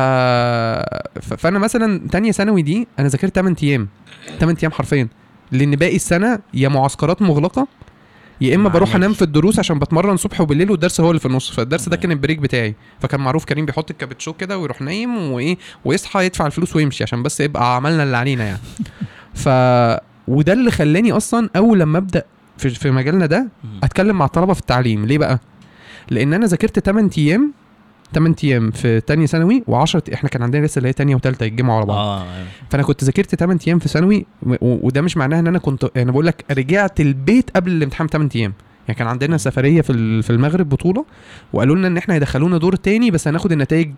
فانا مثلا تانية ثانوي دي انا ذاكرت ثمانية ايام ثمانية ايام حرفيا, لان باقي السنه يا معسكرات مغلقه يا اما بروح انام في الدروس عشان بتمرن صبح وبالليل, والدرس هو اللي في النص. فالدرس ده كان البريك بتاعي, فكان معروف كريم بيحط الكابتشو كده ويروح نايم وايه ويصحى يدفع الفلوس ويمشي عشان بس يبقى عملنا اللي علينا يعني. ف وده اللي خلاني اصلا اول لما ابدا في في مجالنا ده اتكلم مع الطلبه في التعليم. ليه بقى؟ لان انا ذاكرت ثمانية ايام ثمانية ايام في ثانيه ثانوي و10 احنا كان عندنا لسه اللي هي ثانيه وثالثه يتجمعوا على بعض. فانا كنت ذاكرت ثمانية ايام في ثانوي, وده مش معناه ان انا كنت, انا بقول لك رجعت البيت قبل الامتحان ثمانية ايام يعني كان عندنا سفريه في في المغرب بطوله وقالوا لنا ان احنا هيدخلونا دور تاني بس هناخد النتائج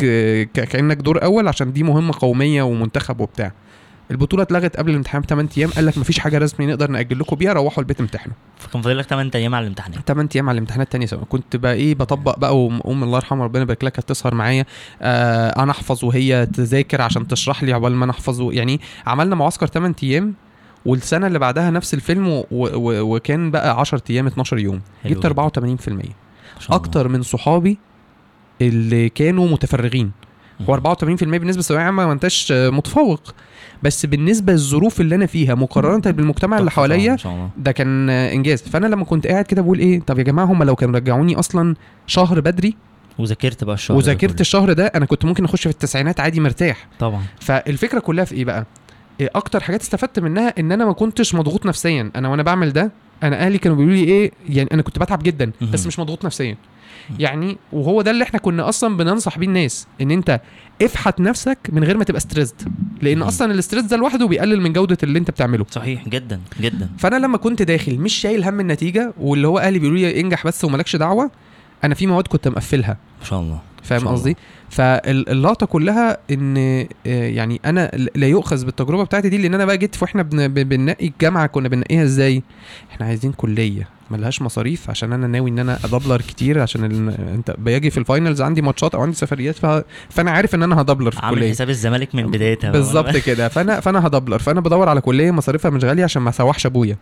كانك دور اول عشان دي مهمه قوميه ومنتخب وبتاع. البطوله اتلغت قبل الامتحان ثمانية ايام, قال لك مفيش حاجه رسمي نقدر ناجل لكم بيها, روحوا البيت امتحنوا. فكان فاضل لك ثمانية ايام على الامتحانات, ثمانية ايام على الامتحانات تاني سواء كنت بقى ايه بطبق بقى, وام الله يرحمها ربنا يبارك لها تسهر معايا آه انا احفظ وهي تذاكر عشان تشرح لي عقبال ما نحفظ. يعني عملنا معسكر ثمانية ايام والسنه اللي بعدها نفس الفيلم و... و... وكان بقى عشرة ايام اتناشر يوم. جبت اربعة وتمانين بالمية اكتر من صحابي اللي كانوا متفرغين, واربعة وتمانين بالمية بالنسبه للثانويه عامه ما انتش متفوق, بس بالنسبه للظروف اللي انا فيها مقارنه بالمجتمع اللي حواليا ده كان انجاز. فانا لما كنت قاعد كده بقول ايه, طب يا جماعه هم لو كانوا رجعوني اصلا شهر بدري وذاكرت بقى الشهر وذاكرت الشهر ده انا كنت ممكن اخش في التسعينات عادي مرتاح طبعا. فالفكره كلها في ايه بقى, اكتر حاجات استفدت منها ان انا ما كنتش مضغوط نفسيا. انا وانا بعمل ده انا اهلي كانوا بيقولوا لي ايه, يعني انا كنت بتعب جدا بس مش مضغوط نفسيا يعني. وهو ده اللي احنا كنا اصلا بننصح بيه الناس, ان انت افحت نفسك من غير ما تبقى ستريسد, لان اصلا الاستريس ده لوحده بيقلل من جوده اللي انت بتعمله. صحيح جدا جدا. فانا لما كنت داخل مش شايل هم النتيجه واللي هو اهلي بيقولوا لي انجح بس ومالكش دعوه, انا في مواد كنت مقفلها ما شاء الله, فاهم قصدي؟ فاللقطه كلها ان يعني انا لا يؤخذ بالتجربه بتاعتي دي, لان انا بقى جيت واحنا بننقي الجامعه كنا بننقيها ازاي, احنا عايزين كليه ملهاش مصاريف عشان انا ناوي ان انا ادبلر كتير, عشان انت بيجي في الفاينلز عندي ماتشات او عندي سفريات, فانا عارف ان انا هدبلر في الكليه, عامل حساب الزمالك من بدايتها بالظبط كده. فانا فانا هدبلر, فانا بدور على كليه مصاريفها مش غاليه عشان ما اسوحش ابويا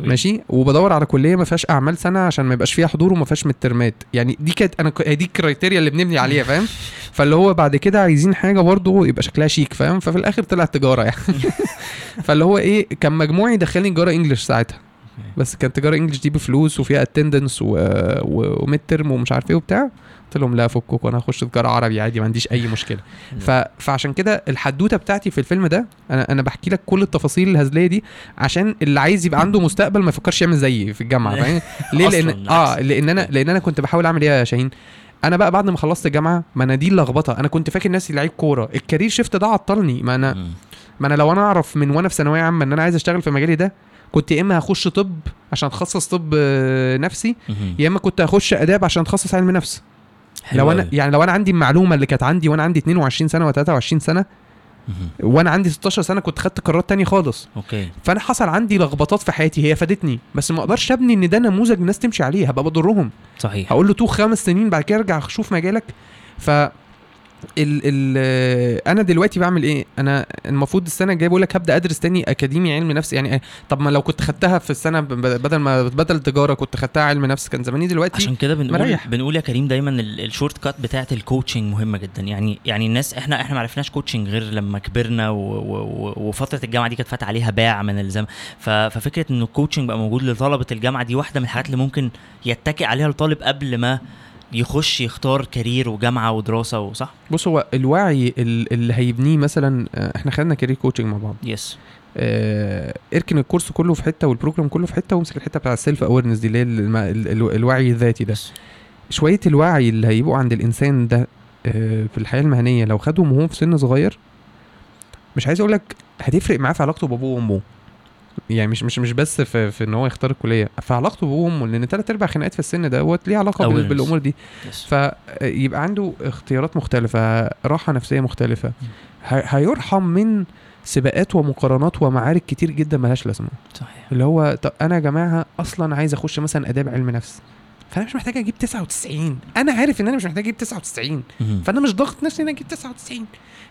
ماشي, وبدور على كليه ما فيهاش اعمال سنه عشان ما يبقاش فيها حضور وما فيهاش مترمات. يعني دي كانت انا دي الكرايتيريا اللي بنبني عليها, فاهم؟ فاللي هو بعد كده عايزين حاجه برضو يبقى شكلها شيك, فاهم؟ ففي الاخر طلع تجاره يعني فاللي هو ايه كان مجموعي دخلني تجاره انجلش ساعتها, بس كانت تجاره انجلش دي بفلوس وفيها اتندنس وميدترم ومش عارف ايه وبتاع. قلت لهم لا فكوك وانا هخش تجاره عربي عادي ما عنديش اي مشكله. فعشان كده الحدوته بتاعتي في الفيلم ده انا انا بحكي لك كل التفاصيل الهزليه دي عشان اللي عايز يبقى عنده مستقبل ما يفكرش يعمل زيي في الجامعه, فاهم ليه؟ لان اه لان انا لان انا كنت بحاول اعمل ايه يا شاهين, انا بقى بعد ما خلصت الجامعه ما انا دي اللخبطه, انا كنت فاكر نفسي لعيب كوره, الكارير شيفت ده عطلني. ما انا ما انا لو انا اعرف من وانا في ثانويه عامه ان انا عايز اشتغل في مجالي ده كنت يا اما هخش طب عشان اتخصص طب نفسي, يا اما كنت هخش اداب عشان اتخصص علم نفس. لو انا يعني لو انا عندي المعلومه اللي كانت عندي وانا عندي اتنين وعشرين سنة وتلاتة وعشرين سنة وانا عندي ستاشر سنة كنت خدت قرارات تانية خالص. اوكي. فانا حصل عندي لخبطات في حياتي هي فادتني, بس ما اقدرش ابني ان ده نموذج الناس تمشي عليه, هبقى بضرهم. صحيح. هقول له تو خمس سنين بعد كده ارجع اشوف مجالك. ف ال ال انا دلوقتي بعمل ايه, انا المفروض السنه الجايه بقول لك هبدا ادرس تاني اكاديمي علم نفس. يعني طب ما لو كنت خدتها في السنه بدل ما بدل تجاره كنت خدتها علم نفس كان زماني دلوقتي. عشان كده بنقول, بنقول يا كريم دايما الشورت كات بتاعه الكوتشنج مهمه جدا. يعني يعني الناس احنا احنا ما عرفناش كوتشنج غير لما كبرنا, وفتره الجامعه دي كانت فات عليها باع من الزمن. ففكره ان الكوتشنج بقى موجود لطلبه الجامعه دي واحده من الحاجات اللي ممكن يتكئ عليها الطالب قبل ما يخش يختار كارير وجامعه ودراسه. وصح. بص, هو الوعي اللي هيبنيه مثلا احنا خدنا كارير كوتشنج مع بعض, يس اه اركن الكورس كله في حته والبروجرام كله في حته وامسك الحته بتاع السيلف اويرنس دي اللي الوعي الذاتي ده. شويه الوعي اللي هيبقوا عند الانسان ده اه في الحياه المهنيه لو خدهم وهم في سن صغير, مش عايز اقولك هتفرق معاه في علاقته بابوه وامه. يعني مش مش مش بس في, في ان هو يختار الكليه, في علاقته بابوه وامه, لان ثلاث ارباع خناقات في السن ده هو ليه علاقه بالامور دي. فيبقى عنده اختيارات مختلفه, راحه نفسيه مختلفه, هيرحم من سباقات ومقارنات ومعارك كتير جدا ملهاش لازمه. صحيح. اللي هو طب انا يا جماعه اصلا عايز اخش مثلا اداب علم نفس, فانا مش محتاج اجيب تسعة وتسعين, انا عارف ان انا مش محتاج اجيب تسعة وتسعين, فانا مش ضاغط نفسي ان انا اجيب تسعة وتسعين.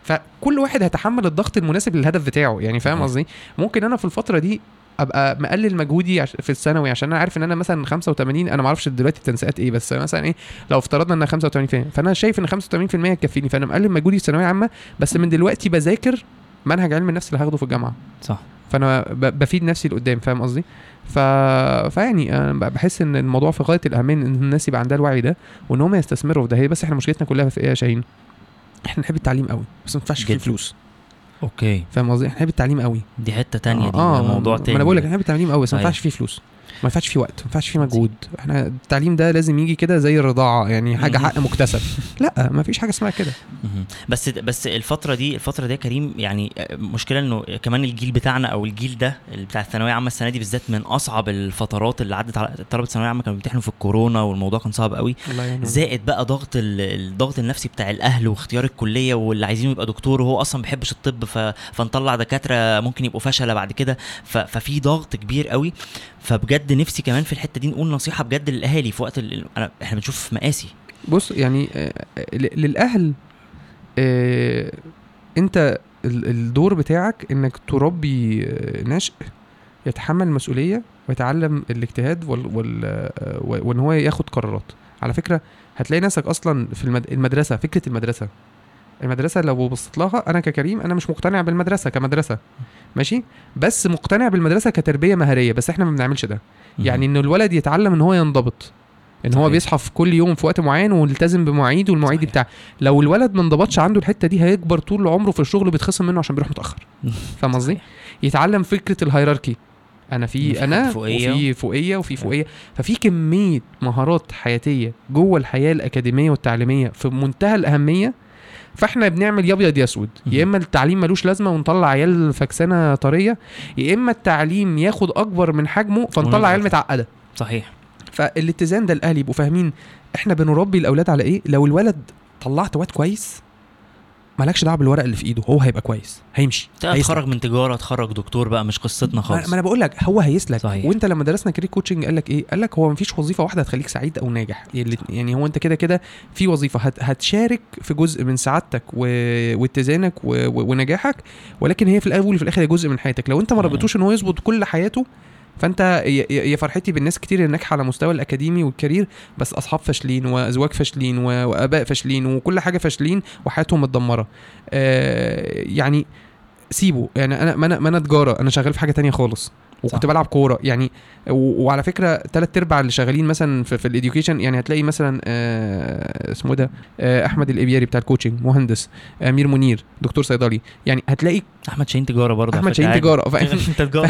فكل واحد هتحمل الضغط المناسب للهدف بتاعه, يعني فاهم قصدي؟ ممكن انا في الفتره دي ابقى مقلل مجهودي في الثانوي عشان انا عارف ان انا مثلا خمسة وتمانين, انا ما اعرفش دلوقتي التنسيقات ايه, بس مثلا ايه لو افترضنا ان خمسة وتمانين بالمية فانا شايف ان خمسة وتمانين بالمية يكفيني, فانا مقلل مجهودي في الثانويه عامه, بس من دلوقتي بذاكر منهج علم النفس اللي هاخده في الجامعه. صح. فانا بفيد نفسي لقدام, فاهم قصدي؟ ف... فيعني انا بحس ان الموضوع في غايه الاهميه ان الناس يبقى عندها الوعي ده وان هم يستثمروا في ده. هي بس احنا مشكلتنا كلها في ايه يا شاهين؟ احنا نحب التعليم قوي بس ما ينفعش في فلوس. اوكي, فاهم قصدي؟ احنا نحب التعليم قوي, دي حته تانية, دي آه موضوع تاني. ما انا بقول لك احنا نحب التعليم قوي بس ما ينفعش فيه فلوس. ما ينفعش في وقت, ما ينفعش في مجهود. احنا التعليم ده لازم يجي كده زي الرضاعه, يعني حاجه حق مكتسب. لا ما فيش حاجه اسمها كده. بس بس الفتره دي الفتره دي كريم يعني مشكله انه كمان الجيل بتاعنا او الجيل ده بتاع الثانويه عامه السنه دي بالذات من اصعب الفترات اللي عدت على طلبه الثانويه عامه, كانوا بيمتحنوا في الكورونا والموضوع كان صعب قوي, زائد بقى ضغط الضغط النفسي بتاع الاهل واختيار الكليه واللي عايزينه يبقى دكتور وهو اصلا ما بيحبش الطب, فنطلع دكاتره ممكن يبقوا فشله بعد كده, ففي ضغط كبير قوي. فبجد نفسي كمان في الحته دي نقول نصيحه بجد للاهالي في وقت ال... احنا بنشوف مقاسي. بص يعني للاهل انت الدور بتاعك انك تربي نشء يتحمل المسؤوليه ويتعلم الاجتهاد وال... وال... وان هو ياخد قرارات. على فكره هتلاقي نفسك اصلا في المدرسه, فكره المدرسه المدرسه لو بصيت لها, انا ككريم انا مش مقتنع بالمدرسه كمدرسه ماشي, بس مقتنع بالمدرسه كتربيه مهاريه. بس احنا ما بنعملش ده, يعني ان الولد يتعلم ان هو ينضبط, ان هو بيصحى في كل يوم في وقت معين ويلتزم بمواعيد والمواعيد بتاعه. لو الولد ما انضبطش عنده الحته دي هيكبر طول عمره في الشغل بيتخصم منه عشان بيروح متاخر. فاهم قصدي؟ يتعلم فكره الهيراركي, انا في انا فوقية. وفي فوقيه وفي فوقيه. ففي كميه مهارات حياتيه جوه الحياه الاكاديميه والتعليميه في منتهى الاهميه. فاحنا بنعمل يا ابيض يا اسود, يا اما التعليم ملوش لازمه ونطلع عيال فكسانه طريه, يا اما التعليم ياخد اكبر من حجمه فنطلع عيال متعقده. صحيح. فالاتزان ده الاهل يبقوا فاهمين احنا بنربي الاولاد على ايه. لو الولد طلعت واد كويس مالكش دعوه بالورق اللي في ايده, هو هيبقى كويس هيمشي هيتخرج من تجاره, اتخرج دكتور بقى, مش قصتنا خالص. ما انا بقول لك هو هيسلك. صحيح. وانت لما درسنا كارير كوتشنج قال لك ايه؟ قال لك هو مفيش وظيفه واحده هتخليك سعيد او ناجح, يعني هو انت كده كده في وظيفه هتشارك في جزء من سعادتك واتزانك ونجاحك, ولكن هي في الاول وفي الاخر جزء من حياتك. لو انت ما ربطوش ان هو يظبط كل حياته, فانت يا فرحتي بالناس كتير الناجحه على مستوى الاكاديمي والكارير, بس اصحاب فاشلين وازواج فاشلين واباء فاشلين وكل حاجه فاشلين وحياتهم متدمره. آه يعني سيبه, يعني انا ما انا ما انا تجاره, انا شغال في حاجه تانية خالص, وكنت بلعب كوره يعني. وعلى فكره ثلاث ارباع اللي شغالين مثلا في, في الاديوكيشن, يعني هتلاقي مثلا آه اسمه ده آه احمد الابياري بتاع الكوتشنج مهندس, امير منير دكتور صيدلي, يعني هتلاقي احمد شهين تجاره برضه, احمد شهين تجاره. فانت تجاره.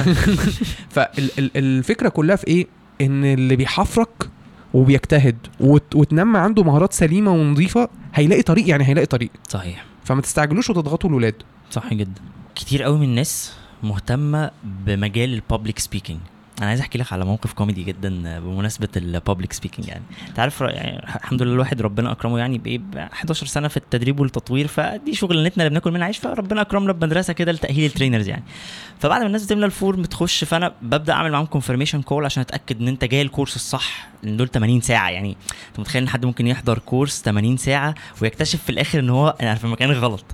فالفكره كلها في ايه؟ ان اللي بيحفرك وبيجتهد وت... وتنمى عنده مهارات سليمه ونظيفه هيلاقي طريق, يعني هيلاقي طريق. صحيح. فما تستعجلوش وتضغطوا الاولاد. صح جدا. كتير قوي من الناس مهتمه بمجال البابليك سبيكينج. انا عايز احكي لك على موقف كوميدي جدا بمناسبه البابليك سبيكينج. يعني انت عارف يعني الحمد لله الواحد ربنا اكرمه يعني بايه, احداشر سنه في التدريب والتطوير, فدي شغلتنا اللي بناكل منها عيش. فربنا اكرمنا بمدرسه كده لتاهيل الترينرز يعني. فبعد ما الناس بتملى الفورم بتخش, فانا ببدا اعمل معاهم كونفيرميشن كول عشان اتاكد ان انت جاي الكورس الصح, ان دول تمانين ساعه. يعني انت متخيل ان حد ممكن يحضر كورس تمانين ساعه ويكتشف في الاخر ان هو انا في مكان غلط.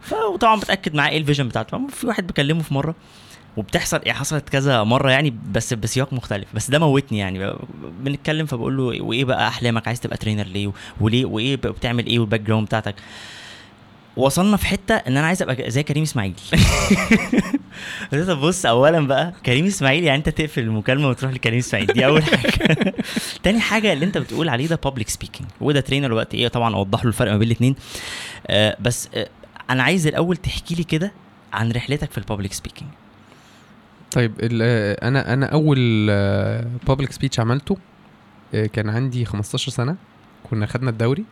فطبعا بتاكد معاه ايه الفيجن بتاعته. في واحد بكلمه في مره وبتحصل يعني, حصلت كذا مره يعني بس بسياق مختلف, بس ده موتني يعني. بنتكلم فبقول له وايه بقى احلامك, عايز تبقى ترينر ليه وليه وايه بتعمل ايه والباك جراوند بتاعتك. وصلنا في حته ان انا عايز ابقى زي كريم اسماعيل. طب بص, اولا بقى كريم اسماعيل يعني انت تقفل المكالمه وتروح لكريم اسماعيل, دي اول حاجه. تاني حاجه اللي انت بتقول عليه ده بابليك سبيكينج وده ترينر وقت ايه, طبعا اوضح له الفرق ما بين الاثنين. آه بس آه انا عايز الاول تحكي لي كده عن رحلتك في البابليك سبيكينج. طيب انا انا اول بابليك سبيتش عملته كان عندي خمستاشر سنه, كنا خدنا الدوري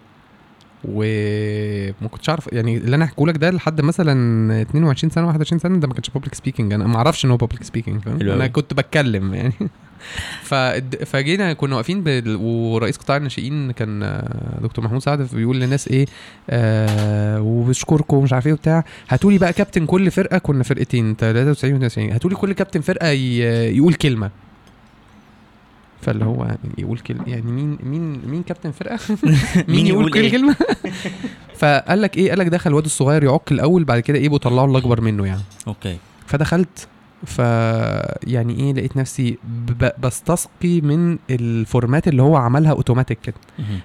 وما كنتش عارف يعني اللي انا هحكي لك ده لحد مثلا اتنين وعشرين سنه واحد وعشرين سنه ده ما كانش بابليك سبيكينج, انا ما اعرفش ان هو بابليك سبيكينج, انا كنت بتكلم يعني. فجينا كنا واقفين بال... ورئيس قطاع الناشئين كان دكتور محمود سعد, بيقول للناس ايه آه وبشكركم مش عارف ايه وبتاع, هاتولي بقى كابتن كل فرقه, كنا فرقتين تلاتة وتسعين وتسعين, هاتولي كل كابتن فرقه ي... يقول كلمه. فاللي هو يقول كلمه يعني مين مين مين كابتن فرقه مين يقول كل كلمه. فقال لك ايه, قال لك دخل الواد الصغير يعق الاول, بعد كده ايه بيطلعوا اللي اكبر منه يعني. اوكي. فدخلت ف يعني ايه, لقيت نفسي ب... بستسقي من الفورمات اللي هو عملها اوتوماتيك كده.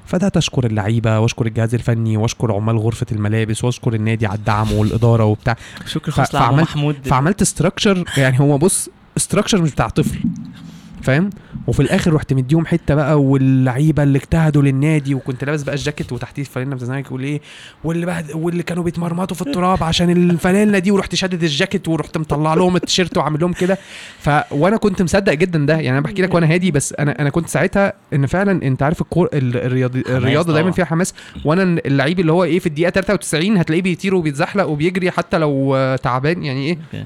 فده تشكر اللعيبه واشكر الجهاز الفني واشكر عمال غرفه الملابس واشكر النادي على الدعم والاداره وبتاع. شكرا خالص لعمو محمود. فعملت استراكشر يعني, هو بص استراكشر مش بتاع طفل, فاهم؟ وفي الاخر رحت مديهم حته بقى واللعيبه اللي اجتهدوا للنادي, وكنت لابس بقى الجاكيت وتحتيه فانلة بتاع الزمالك والايه واللي بقى واللي كانوا بيتمرمطوا في التراب عشان الفانلة دي, ورحت شدد الجاكيت ورحت مطلع لهم التيشيرت وعامل لهم كده. ف وانا كنت مصدق جدا ده, يعني انا بحكي لك وانا هادي, بس انا انا كنت ساعتها ان فعلا انت عارف الكور الرياضي الرياضه دايما فيها حماس, وانا اللعيب اللي هو ايه في الدقيقه ثلاثة وتسعين هتلاقيه بيطير وبيتزحلق وبيجري حتى لو تعبان, يعني ايه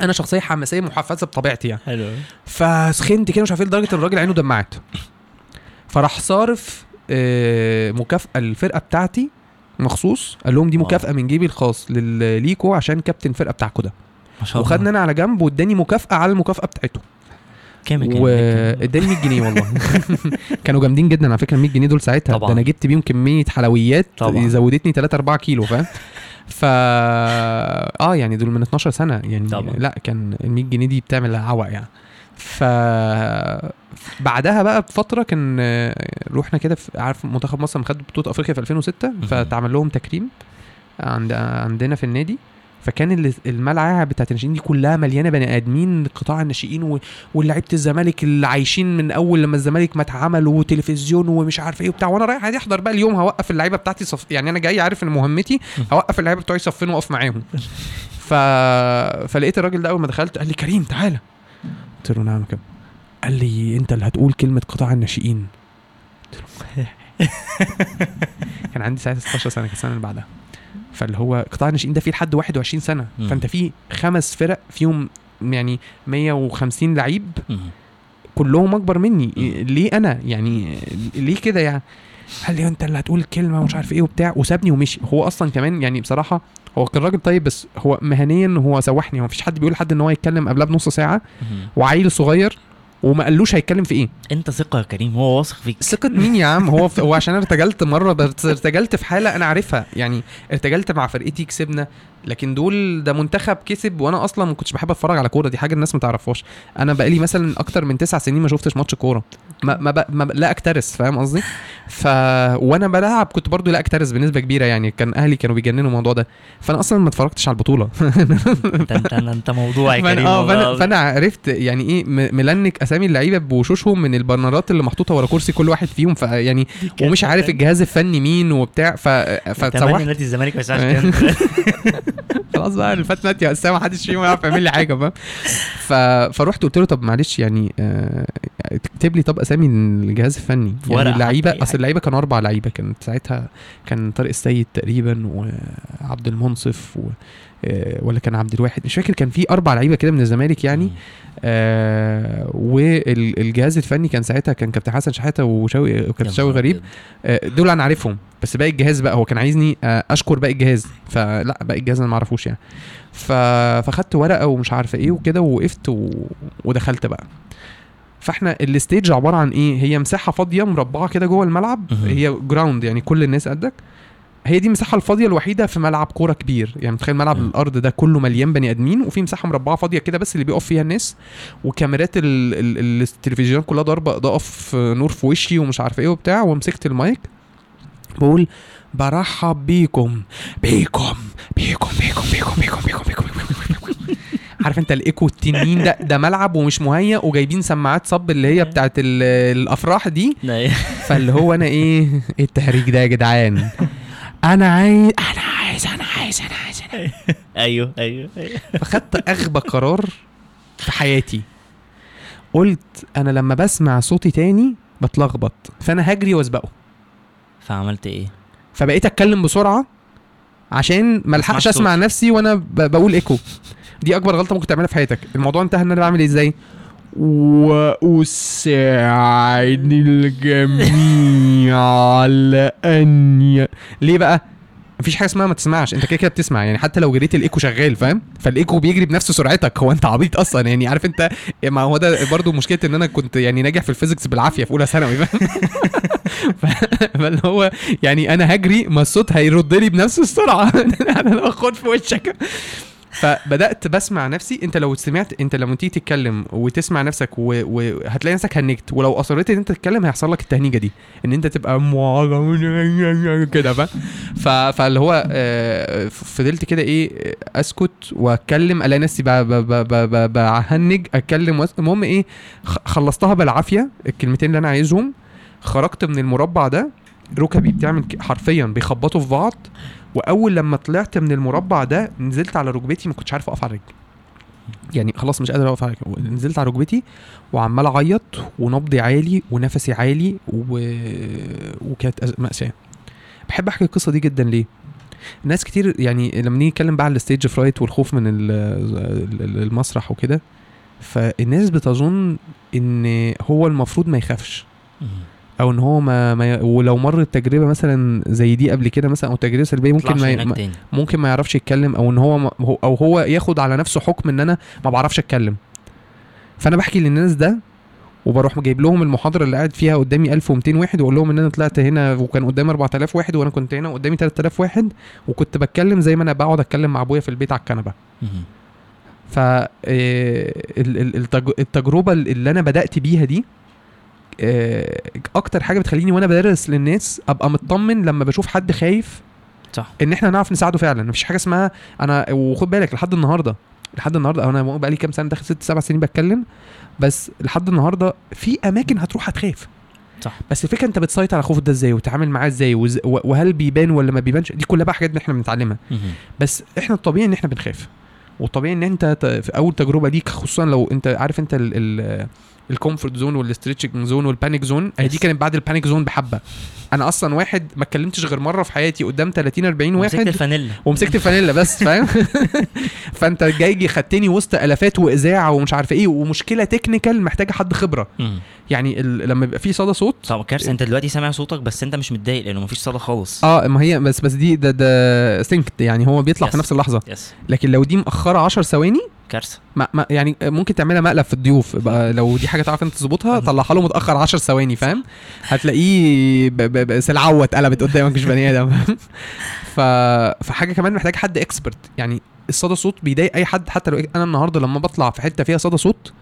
انا شخصيه حماسيه محفزه بطبيعتي يعني. حلو. فسخنت كده مش عارف لدرجه الراجل عينه دمعت, فراح صارف مكافاه الفرقه بتاعتي مخصوص, قال لهم دي مكافاه من جيبي الخاص ليكو عشان كابتن الفرقه بتاعكم ده, وخدنا انا على جنب واداني مكافاه على المكافاه بتاعته. كام كام؟ اداني مية جنيه والله. كانوا جامدين جدا على فكره مية جنيه دول ساعتها, ده انا جبت بيهم كميه حلويات زودتني تلاتة اربعة كيلو فاهم. ف اه يعني دول من اتناشر سنة يعني طبعا. لا كان المية جنيه دي بتعمل عوق يعني. ف بعدها بقى بفتره كان روحنا كده عارف منتخب مصر مخد بطوله افريقيا في ألفين وستة, فتعمل لهم تكريم عند عندنا في النادي, فكان الملعقه بتاعه الناشئين دي كلها مليانه بني ادمين قطاع الناشئين واللاعيبه الزمالك اللي عايشين من اول لما الزمالك ما اتعمل وتلفزيون ومش عارف ايه وبتاع, وانا رايح هيحضر بقى اليوم هوقف اللعيبه بتاعتي صف, يعني انا جاي عارف ان مهمتي هوقف اللعيبه بتوعي صفين واقف معاهم. ف فلقيت الراجل ده اول ما دخلت قال لي كريم تعالى, قلت له نعم كده, قال لي انت اللي هتقول كلمه قطاع الناشئين, قلت له كان عندي ساعه ستاشر سنة كان السنه اللي بعدها, فاللي هو قطاع الناشئين ده فيه لحد واحد وعشرين سنة م. فانت فيه خمس فرق فيهم يعني مية وخمسين لعيب م. كلهم اكبر مني, ليه انا يعني ليه كده يعني؟ قال لي انت اللي هتقول كلمه ومش عارف ايه وبتاع, وسابني ومشي. هو اصلا كمان يعني بصراحه هو كان راجل طيب, بس هو مهنيا هو سوحني, ما فيش حد بيقول حد ان هو يتكلم قبلها بنص ساعه, وعيل صغير وما قالوش هيتكلم في ايه. انت ثقه يا كريم, هو واثق فيك. ثقه مين يا عم؟ هو هو عشان ارتجلت مره, ارتجلت في حاله انا عارفها, يعني ارتجلت مع فرقتي كسبنا, لكن دول ده منتخب كسب وانا اصلا ما كنتش بحب اتفرج على كوره, دي حاجه الناس ما تعرفهاش. انا بقالي مثلا اكتر من تسع سنين ما شفتش ماتش كوره, ما, ما, ما لا اكترس فاهم قصدي. ف وانا بلعب كنت برضو لا اكترس بنسبه كبيره, يعني كان اهلي كانوا بيجننوا الموضوع ده, فانا اصلا ما اتفرجتش على البطوله. انت انت موضوعي كريم. اه فانا عرفت يعني ايه ملنك اسامي اللعيبه بوشوشهم من البرنارات اللي محطوطه ورا كرسي كل واحد فيهم, فيعني ومش عارف الجهاز الفني مين وبتاع. ف فتسوحت نادي الزمالك بس عشان خلاص بقى الفتنات يا اسامه محدش فيهم يعرف يعمل لي حاجه بقى. ف فروحت قلت له طب معلش يعني اكتب لي طب اسامي الجهاز الفني يعني اللعيبه, اصل اللعيبه كانوا اربع لعيبه كانت ساعتها, كان طارق السيد تقريبا وعبد المنصف و... ولا كان عبد الواحد مش فاكر, كان في اربع لعيبه كده من الزمالك يعني. آه والجهاز الفني كان ساعتها كان كابتن حسن شحاته وشوقي وكابتن شوقي غريب, آه دول انا عارفهم, بس باقي الجهاز بقى هو كان عايزني آه اشكر باقي الجهاز, فلا باقي الجهاز انا ما اعرفوش يعني. فاخدت ورقه ومش عارفه ايه وكده ووقفت و... ودخلت بقى. فاحنا الستيج عباره عن ايه, هي مساحه فاضيه مربعه كده جوه الملعب, هي جراوند يعني كل الناس قدك, هي دي مساحة الفاضية الوحيدة في ملعب كورة كبير يعني. متخيل ملعب الأرض ده كله مليان بني أدمين, وفي مساحة مربعة فاضية كده بس اللي بيقف فيها الناس, وكاميرات التلفزيون كلها ضربة إضاءة في نور في وشي ومش عارف إيه وبتاع. ومسكت المايك بقول برحب بيكم بيكم بيكم بيكم بيكم بيكم بيكم بيكم بيكم. عارف انت الايكو التنين ده, ده ملعب ومش مهيأ وجايبين سماعات صب اللي هي بتاعت الأفراح دي. فاللي هو أنا إيه التهريج ده يا جدعان؟ انا عايز انا عايز انا عايز انا عايز انا ايوه ايوه, أيوه. فخدت اغبى قرار في حياتي, قلت انا لما بسمع صوتي تاني بتلخبط, فانا هجري واسبقه. فعملت ايه؟ فبقيت اتكلم بسرعه عشان ما الحقش اسمع نفسي وانا بقول ايكو. دي اكبر غلطه ممكن تعملها في حياتك. الموضوع انتهى ان انا بعمل ازاي, وأساعد الجميع على أن ليه بقى؟ مفيش حاجة اسمها ما تسمعش, انت كده كده بتسمع يعني, حتى لو جريت الايكو شغال فاهم, فالايكو بيجري بنفس سرعتك. هو انت عبيط اصلا يعني عارف انت, ما هو ده برضو مشكلة ان انا كنت يعني ناجح في الفيزيكس بالعافية في اولى ثانوي فاهم. فاللي هو يعني انا هجري ما الصوت هيرد لي بنفس السرعة. انا اخد في وشك. فبدات بسمع نفسي. انت لو سمعت انت لما تيجي تتكلم وتسمع نفسك وهتلاقي و... نفسك هنجت, ولو اصريت ان انت تتكلم هيحصل لك التهنيجه دي, ان انت تبقى كده بقى. ف... فاللي هو آه... فضلت كده ايه, اسكت واتكلم, الاقي نفسي ب... ب... ب... ب... بهنج اتكلم. المهم ايه, خلصتها بالعافيه الكلمتين اللي انا عايزهم, خرجت من المربع ده ركبي بتعمل حرفيا بيخبطوا في بعض, واول لما طلعت من المربع ده نزلت على ركبتي, ما كنتش عارف اقف على رجلي, يعني خلاص مش قادر اقف على رجلي. نزلت على ركبتي وعمال اعيط ونبضي عالي ونفسي عالي و... وكانت مأساة. بحب احكي القصه دي جدا. ليه؟ ناس كتير يعني لما نيجي نتكلم بقى على الستيج فرايت والخوف من المسرح وكده, فالناس بتظن ان هو المفروض ما يخافش, او ان هو ما, ما ي... ولو مر التجربه مثلا زي دي قبل كده مثلا, او تجربه سلبيه ممكن ما ي... ممكن ما يعرفش يتكلم, او ان هو ما... او هو ياخد على نفسه حكم ان انا ما بعرفش اتكلم. فانا بحكي للناس ده وبروح جايب لهم المحاضره اللي قاعد فيها قدامي ألف ومئتين واحد, واقول لهم ان انا طلعت هنا وكان قدامي أربعة آلاف واحد, وانا كنت هنا قدامي ثلاثة آلاف واحد, وكنت بتكلم زي ما انا بقعد اتكلم مع ابويا في البيت على الكنبه. ف التجربه اللي انا بدات بيها دي اكتر حاجه بتخليني وانا بدرس للناس ابقى مطمن لما بشوف حد خايف, صح, ان احنا نعرف نساعده فعلا. مفيش حاجه اسمها انا, وخد بالك لحد النهارده لحد النهارده انا بقالي كام سنه, داخل ست سبع سنين بتكلم, بس لحد النهارده في اماكن هتروح هتخاف, صح, بس الفكره انت بتسيطر على خوفك ده ازاي, وتعامل معاه ازاي, وهل بيبان ولا ما بيبانش, دي كلها بقى حاجات احنا بنتعلمها. بس احنا الطبيعي ان احنا بنخاف, والطبيعي ان انت في اول تجربه ليك, خصوصا لو انت عارف انت ال ال الكومفورت زون والستريتشنج زون والبانيك زون, دي كانت بعد البانيك زون بحبه. انا اصلا واحد ما اتكلمتش غير مره في حياتي قدام ثلاثين أربعين واحد, ومسكت الفانيلا ومسكت الفانيلا بس, فاهم؟ فانت جاي خدتني وسط الافات واذاعه ومش عارفه ايه, ومشكله تكنيكال محتاجه حد خبره. يعني لما يبقى في صدى صوت, طب كارثه, انت دلوقتي سامع صوتك بس انت مش متضايق لانه مفيش صدى خالص. اه ما هي بس بس دي ده, ده سينكت, يعني هو بيطلع yes. في نفس اللحظه yes. لكن لو دي مأخره عشر ثواني كارثه, ما, ما يعني ممكن تعملها مقلب في الضيوف بقى. لو دي حاجه تعرف انت تظبطها, طلعها له متاخر عشر ثواني, فاهم؟ هتلاقيه سلعوه اتقلبت قدامك, مش بني ادم. ف فحاجه كمان محتاج حد اكسبرت, يعني الصدى صوت بيضايق اي حد. حتى لو انا النهارده لما بطلع في حته فيها صدى صوت,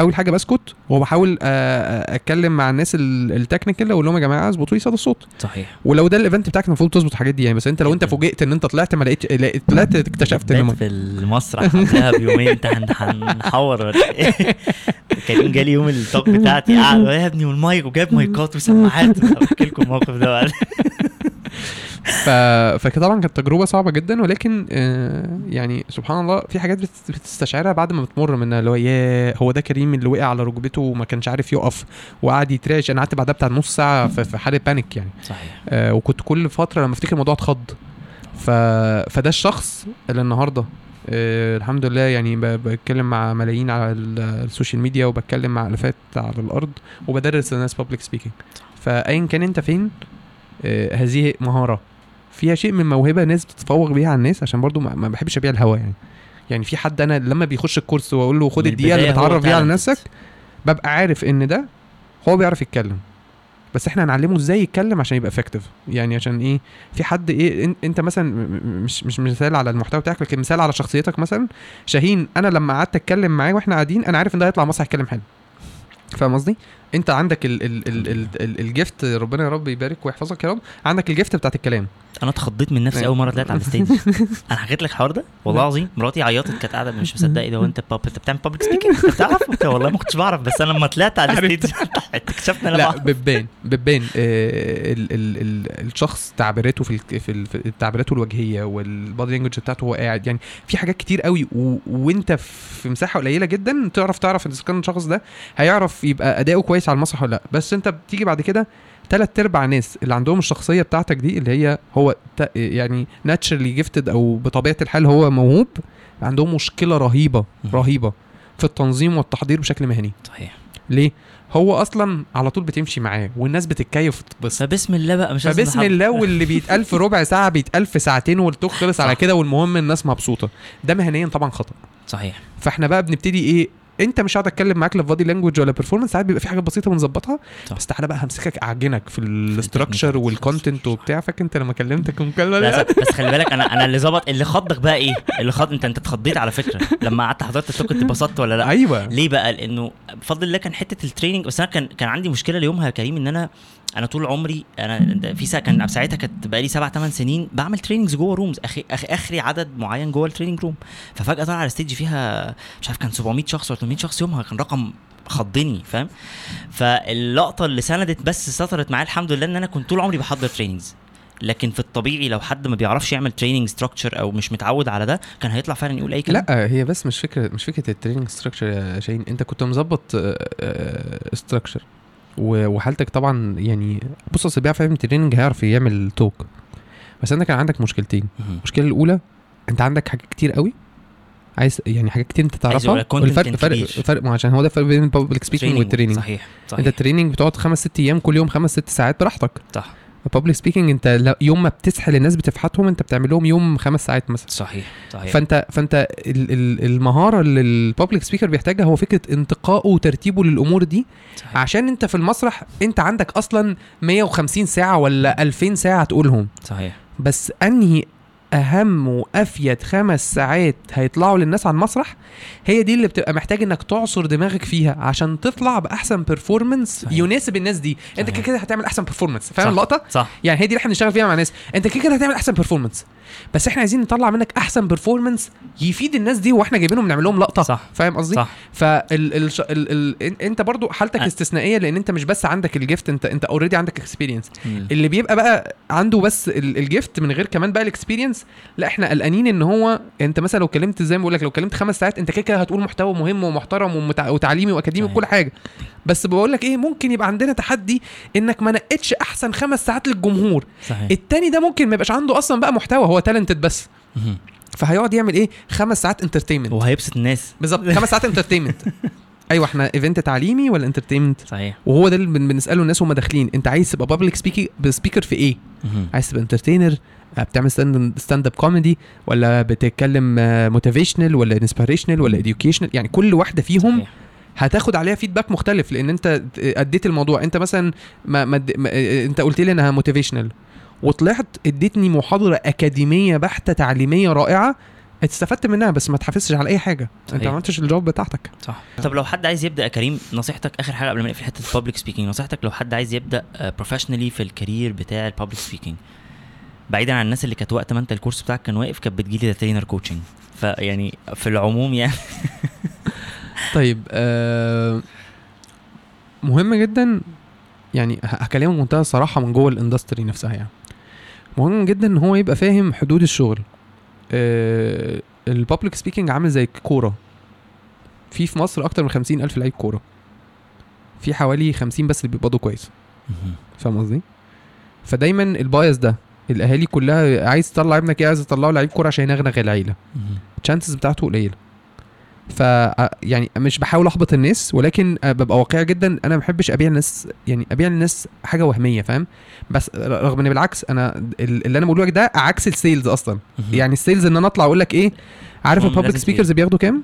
اول حاجه بسكت وبحاول اتكلم مع الناس التكنيكال, اقول لهم يا جماعه اظبطوا لي صدى صوت, صحيح, ولو ده الايفنت بتاعك المفروض تظبط الحاجات دي يعني. بس انت لو انت فوجئت ان انت طلعت ما لقيت طلعت اكتشفت ان في المسرح قبلها بيومين انت هنحور. كريم جالي يوم التوك بتاعتي, قعد يا ابني والمايك, وجاب مايكات وسماعات, احكي لكم موقف ده بعد. ف... فطبعا كانت تجربه صعبه جدا, ولكن آه يعني سبحان الله في حاجات بتستشعرها بعد ما بتمر منها, اللي هو يا هو ده كريم اللي وقع على ركبته وما كانش عارف يقف وقعد يتراش. انا قعدت بعدها بتاع نص ساعه في حاله بانيك يعني, صحيح, آه وكنت كل فتره لما افتكر الموضوع اتخض. ف... فده الشخص اللي النهارده آه الحمد لله يعني بتكلم مع ملايين على السوشيال ميديا, وبتكلم مع الافات على الارض, وبدرس الناس بابليك سبيكينج. فاين كان انت فين, آه هذه مهاره فيها شيء من موهبه ناس بتتفوق بيها على الناس, عشان برضو ما بحبش ابيع الهوا يعني. يعني في حد انا لما بيخش الكورس واقول له خد الدقيقه اللي بتعرف بيها على نفسك, ببقى عارف ان ده هو بيعرف يتكلم, بس احنا هنعلمه ازاي يتكلم عشان يبقى افكتيف. يعني عشان ايه, في حد ايه, انت مثلا مش مش مثال على المحتوى بتاعك, لكن مثال على شخصيتك. مثلا شاهين, انا لما قعدت اتكلم معاه واحنا قاعدين, انا عارف ان ده هيطلع مصرح يتكلم حلو, فاهم قصدي؟ انت عندك ال ال ال ال الجفت, ربنا يا رب يبارك ويحفظك يا رب, عندك الجفت بتاعت الكلام. انا اتخضيت من نفسي اول مره طلعت على الستيج. انا حكيت لك الحوار ده والله العظيم, مراتي عيطت كانت قاعده مش مصدقه, ده انت بتعمل بابليك سبيكينج, انت بتعرف؟ والله ما كنتش بعرف, بس انا لما طلعت على الستيج اكتشفنا انا بعرف. لا ببان ببان الشخص تعبيراته في في تعبيراته الوجهيه والبادي لانجوج بتاعته وهو قاعد, يعني في حاجات كتير قوي, وانت في مساحه قليله جدا تعرف تعرف اذا كان الشخص ده هيعرف يبقى اداؤه كويس على المسرح ولا لا. بس انت بتيجي بعد كده ثلاث ارباع ناس اللي عندهم الشخصيه بتاعتك دي, اللي هي هو يعني ناتشرلي جيفتد, او بطبيعه الحال هو موهوب, عندهم مشكله رهيبه رهيبه في التنظيم والتحضير بشكل مهني, صحيح. ليه؟ هو اصلا على طول بتمشي معاه والناس بتتكيف بس, فبسم الله بقى, مش بسم الله, واللي بيتقال في ربع ساعه بيتقال في ساعتين, والتوك خلص على كده, والمهم الناس مبسوطه. ده مهنيا طبعا خطا, صحيح. فاحنا بقى بنبتدي ايه, انت مش قاعد اتكلم معاك لا في بادي لانجوج ولا بيرفورمانس. ساعات بيبقى في حاجه بسيطه بنظبطها بس تعالى بقى همسكك اعجنك في الاستراكشر والكونتنت وبتاع. فاكر انت لما كلمتك مكالمه لا بس خلي بالك انا انا اللي ظبط اللي خضك بقى ايه اللي خض انت انت اتخضيت على فكره لما قعدت حضرت التوقيت اتبسطت ولا لا؟ ايوه ليه بقى؟ لانه بفضل الله كان حته التريننج. بس انا كان كان عندي مشكله اليومها يا كريم ان انا انا طول عمري انا في ساعه كان ساعتها كانت بقى لي سبع ثمان سنين بعمل تريننجز جوه رومز اخي اخري عدد معين جوه التريننج روم. ففجاه طلع على ستيج فيها مش عارف كان سبعمية شخص ولا تمنمية شخص يومها كان رقم خضني فاهم. فاللقطه اللي سندت بس سطرت معايا الحمد لله ان انا كنت طول عمري بحضر تريننجز. لكن في الطبيعي لو حد ما بيعرفش يعمل تريننج ستراكشر او مش متعود على ده كان هيطلع فعلا يقول اي كلام. لا هي بس مش فكره مش فكره التريننج ستراكشر يا شاهين. انت كنت مظبط ستراكشر وحالتك طبعا يعني بص اصل بيعرف يعمل تريننج هيعرف يعمل توك. بس انت كان عندك مشكلتين. المشكله الاولى انت عندك حاجات كتير قوي عايز يعني حاجات كتير انت تعرفها. والفرق فرق فرق عشان هو ده فرق بين البابليك سبيكينج والتريننج. صحيح صحيح. انت التريننج بتقعد خمس ست ايام كل يوم خمس ست ساعات براحتك. صح. البابليك سبيكينج انت يوم ما بتسحل الناس بتفحتهم انت بتعمل لهم يوم خمس ساعات مثلا. صحيح صحيح. فانت فانت المهاره اللي البابليك سبيكر بيحتاجها هو فكره انتقائه وترتيبه للامور دي. صحيح. عشان انت في المسرح انت عندك اصلا مية وخمسين ساعه ولا ألفين ساعه تقولهم. صحيح. بس انهي اهم وافيد خمس ساعات هيطلعوا للناس على المسرح هي دي اللي بتبقى محتاج انك تعصر دماغك فيها عشان تطلع باحسن بيرفورمانس يناسب الناس دي. انت كده كده هتعمل احسن بيرفورمانس فاهم اللقطه؟ يعني هي دي اللي احنا بنشتغل فيها مع الناس. انت كده كده هتعمل احسن بيرفورمانس بس احنا عايزين نطلع منك احسن بيرفورمانس يفيد الناس دي واحنا جايبينهم نعمل لهم لقطه فاهم قصدي؟ فال انت برضو حالتك أه. استثنائيه لان انت مش بس عندك الجيفت انت انت اوريدي عندك اكسبيرينس. اللي بيبقى بقى عنده بس الجيفت من غير كمان بقى الاكسبيرينس لا احنا قلقانين ان هو انت مثلا لو كلمت زي ما بقول لك لو كلمت خمس ساعات انت كده هتقول محتوى مهم ومحترم ومتع... وتعليمي واكاديمي وكل حاجه. بس بقول لك ايه ممكن يبقى عندنا تحدي انك ما نقتش احسن خمس ساعات للجمهور. صحيح. التاني ده ممكن ما يبقاش عنده اصلا بقى محتوى هو تالنتد بس فهيقعد يعمل ايه خمس ساعات انترتينمنت وهيبسط الناس بالظبط خمس ساعات انترتينمنت. ايوه احنا ايفنت تعليمي ولا انترتينمنت؟ صحيح. وهو ده اللي بنساله الناس وهم داخلين انت عايز تبقى بابليك سبيكر في ايه؟ عايز تبقى انترتينر بتعمل ستاند اب كوميدي ولا بتتكلم موتيفيشنال ولا انسبيريشنال ولا اديوكيشنال؟ يعني كل واحده فيهم صحيح. هتاخد عليها فيدباك مختلف لان انت اديت الموضوع. انت مثلا ما ما ما انت قلت لي انها موتيفيشنال وطلعت اديتني محاضره اكاديميه بحته تعليميه رائعه استفدت منها بس ما تحافظش على اي حاجه. صحيح. انت ما عملتش الجواب بتاعتك. صح. طب لو حد عايز يبدا كريم نصيحتك اخر حاجه قبل ما نقفل حته البابليك سبيكينج نصيحتك لو حد عايز يبدا بروفيشنالي في الكارير بتاع البابليك سبيكينج بعيدا عن الناس اللي كانت وقت ما انت الكورس بتاعك كان واقف كانت بتجيلي ده ترينر كوتشنج فيعني في العموم يعني طيب آه مهم جدا يعني هكلمه بمنتهى الصراحه من جوه الاندستري نفسها يعني مهم جدا ان هو يبقى فاهم حدود الشغل. آه البابليك سبيكينج عامل زي الكوره في في مصر اكتر من خمسين الف لعيب كوره في حوالي خمسين بس اللي بيقبضوا كويس فاهم قصدي؟ فدايما البايس ده الاهالي كلها عايز تطلع ابنك ايه عايز تطلعه لعيب كوره عشان ينغنغ العيله التشانسز بتاعته قليله. ف يعني مش بحاول احبط الناس ولكن ببقى واقعي جدا. انا ما بحبش ابيع الناس يعني ابيع الناس حاجه وهميه فاهم. بس رغم ان بالعكس انا اللي انا بقوله لك ده عكس السيلز اصلا. يعني السيلز ان انا اطلع اقول لك ايه عارف البابليك سبيكرز بياخدوا كام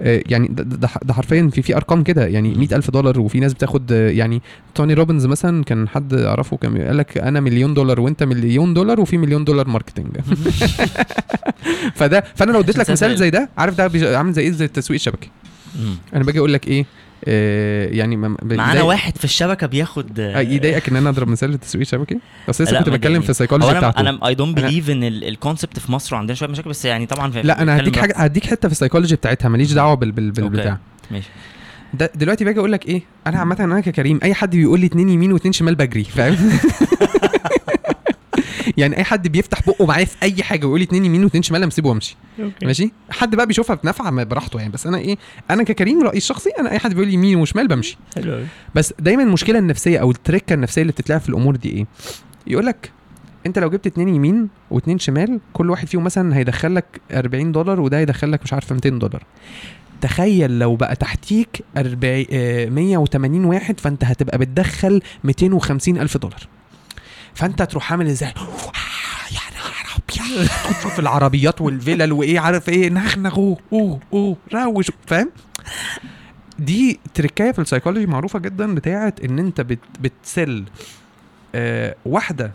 يعني ده ده حرفيا في في ارقام كده يعني مية ألف دولار وفي ناس بتاخد يعني توني روبنز مثلا كان حد اعرفه كان يقول لك انا مليون دولار وانت مليون دولار وفي مليون دولار ماركتنج فده فانا لو اديت لك مثال زي ده عارف ده عامل زي ايه زي التسويق الشبكي. انا باجي اقول لك ايه يعني معانا واحد في الشبكه بياخد يضايقك ان انا اضرب مثال للتسويق الشبكي بس لسه كنت بتكلم في السايكولوجي بتاعته. انا اي دونت بليف ان الكونسبت في مصر عندنا شويه مشاكل بس يعني طبعا لا انا هديك حاجه هديك حته في السايكولوجي بتاعتها ماليش دعوه بالبتاع ماشي. دلوقتي باجي اقول لك ايه انا عامه انا ككريم اي حد بيقول لي اتنين يمين واتنين شمال بجري فاهم يعني اي حد بيفتح بقه معايا في اي حاجه ويقول لي اتنين يمين واتنين شمال امسيبه وامشي ماشي. حد بقى بيشوفها بتنفع ما براحته يعني بس انا ايه انا ككريم رايي الشخصي انا اي حد بيقول لي يمين وشمال بمشي. بس دايما المشكله النفسيه او التركه النفسيه اللي بتتلعب في الامور دي ايه يقول لك انت لو جبت اتنين يمين واتنين شمال كل واحد فيهم مثلا هيدخل لك أربعين دولار وده هيدخل لك مش عارف ميتين دولار. تخيل لو بقى تحتيك مية وتمانين واحد فانت هتبقى بتدخل ميتين وخمسين الف دولار. فانت تروح عامل ازاي يا رب يا في العربيات والفلل وايه عارف ايه نغنغوا اوه اوه راوش فاهم. دي تركايه في السايكولوجي معروفه جدا بتاعه ان انت بت بتسل آه واحده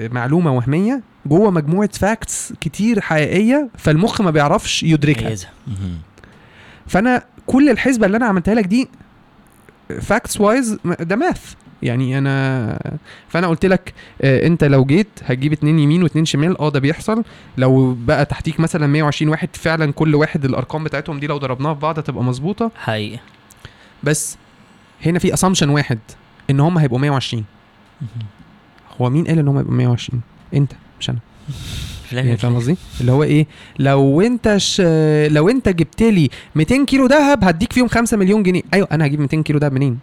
معلومه وهميه جوه مجموعه فاكتس كتير حقيقيه فالمخ ما بيعرفش يدركها. فانا كل الحسبه اللي انا عملتها لك دي فاكتس وايز ده ماث يعني انا. فانا قلت لك آه انت لو جيت هتجيب اتنين يمين واتنين شمال اه ده بيحصل. لو بقى تحتيك مثلا مية وعشرين واحد فعلا كل واحد الارقام بتاعتهم دي لو ضربناها في بعض هتبقى مظبوطه حقيقه. بس هنا في اسامشن واحد ان هم هيبقوا مية وعشرين. هو مين قال ان هم هيبقوا مية وعشرين؟ انت مش انا يعني فاهم قصدي اللي هو ايه. لو انت ش... لو انت جبت لي مئتين كيلو دهب هديك فيهم خمسة مليون جنيه. ايوه انا هجيب مئتين كيلو دهب منين؟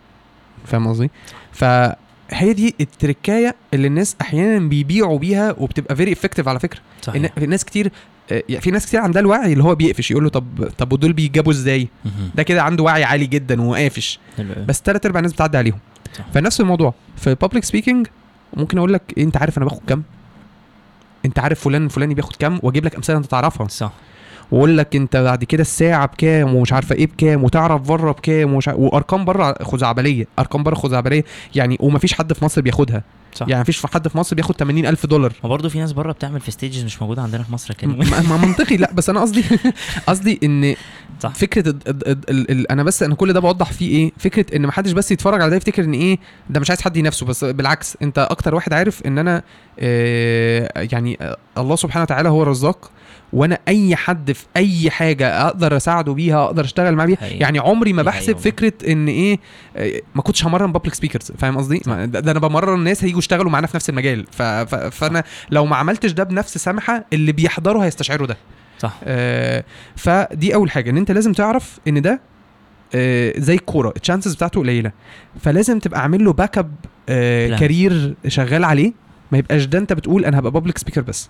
فاهم قصدي. فهي دي التركايه اللي الناس احيانا بيبيعوا بيها وبتبقى فيري افكتيف على فكره. صحيح. في ناس كتير في ناس كتير عندها الوعي اللي هو بيقفش يقول له طب طب ودول بيجابوا ازاي ده كده عنده وعي عالي جدا وقافش. بس ثلاث ارباع الناس بتعدي عليهم. صحيح. فنفس الموضوع في public speaking ممكن اقول لك إيه انت عارف انا باخد كام؟ انت عارف فلان فلاني بياخد كام واجيب لك امثله انت تعرفها. صح. واقول لك انت بعد كده الساعه بكام ومش عارفه ايه بكام وتعرف بره بكام ومش عارف... وارقام بره خزعبليه. ارقام بره خزعبليه يعني ومفيش حد في مصر بياخدها. صح. يعني مفيش حد في مصر بياخد ثمانين ألف دولار. وبرضه في ناس بره بتعمل في ستيجز مش موجوده عندنا في مصر كان ما منطقي. لا بس انا قصدي قصدي ان صح. فكره ال... ال... ال... ال... انا بس انا كل ده بوضح فيه ايه فكره ان ما حدش بس يتفرج على ده يفتكر ان ايه ده مش عايز حد ينافسه. بس بالعكس انت اكتر واحد عارف ان انا اه... يعني الله سبحانه وتعالى هو الرزاق وانا اي حد في اي حاجه اقدر اساعده بيها اقدر اشتغل معاه بيها. يعني عمري ما بحسب فكره ان ايه ما كنتش همرن بابليك سبيكرز فاهم قصدي. ده انا بمرن الناس هيجوا يشتغلوا معانا في نفس المجال. فانا لو ما عملتش ده بنفس سمحه اللي بيحضروا هيستشعروا ده. صح. آه فدي اول حاجه ان انت لازم تعرف ان ده آه زي الكوره التشانسز بتاعته قليله فلازم تبقى عامل له باك اب آه كارير شغال عليه. ما يبقاش ده انت بتقول انا هبقى بابليك سبيكر بس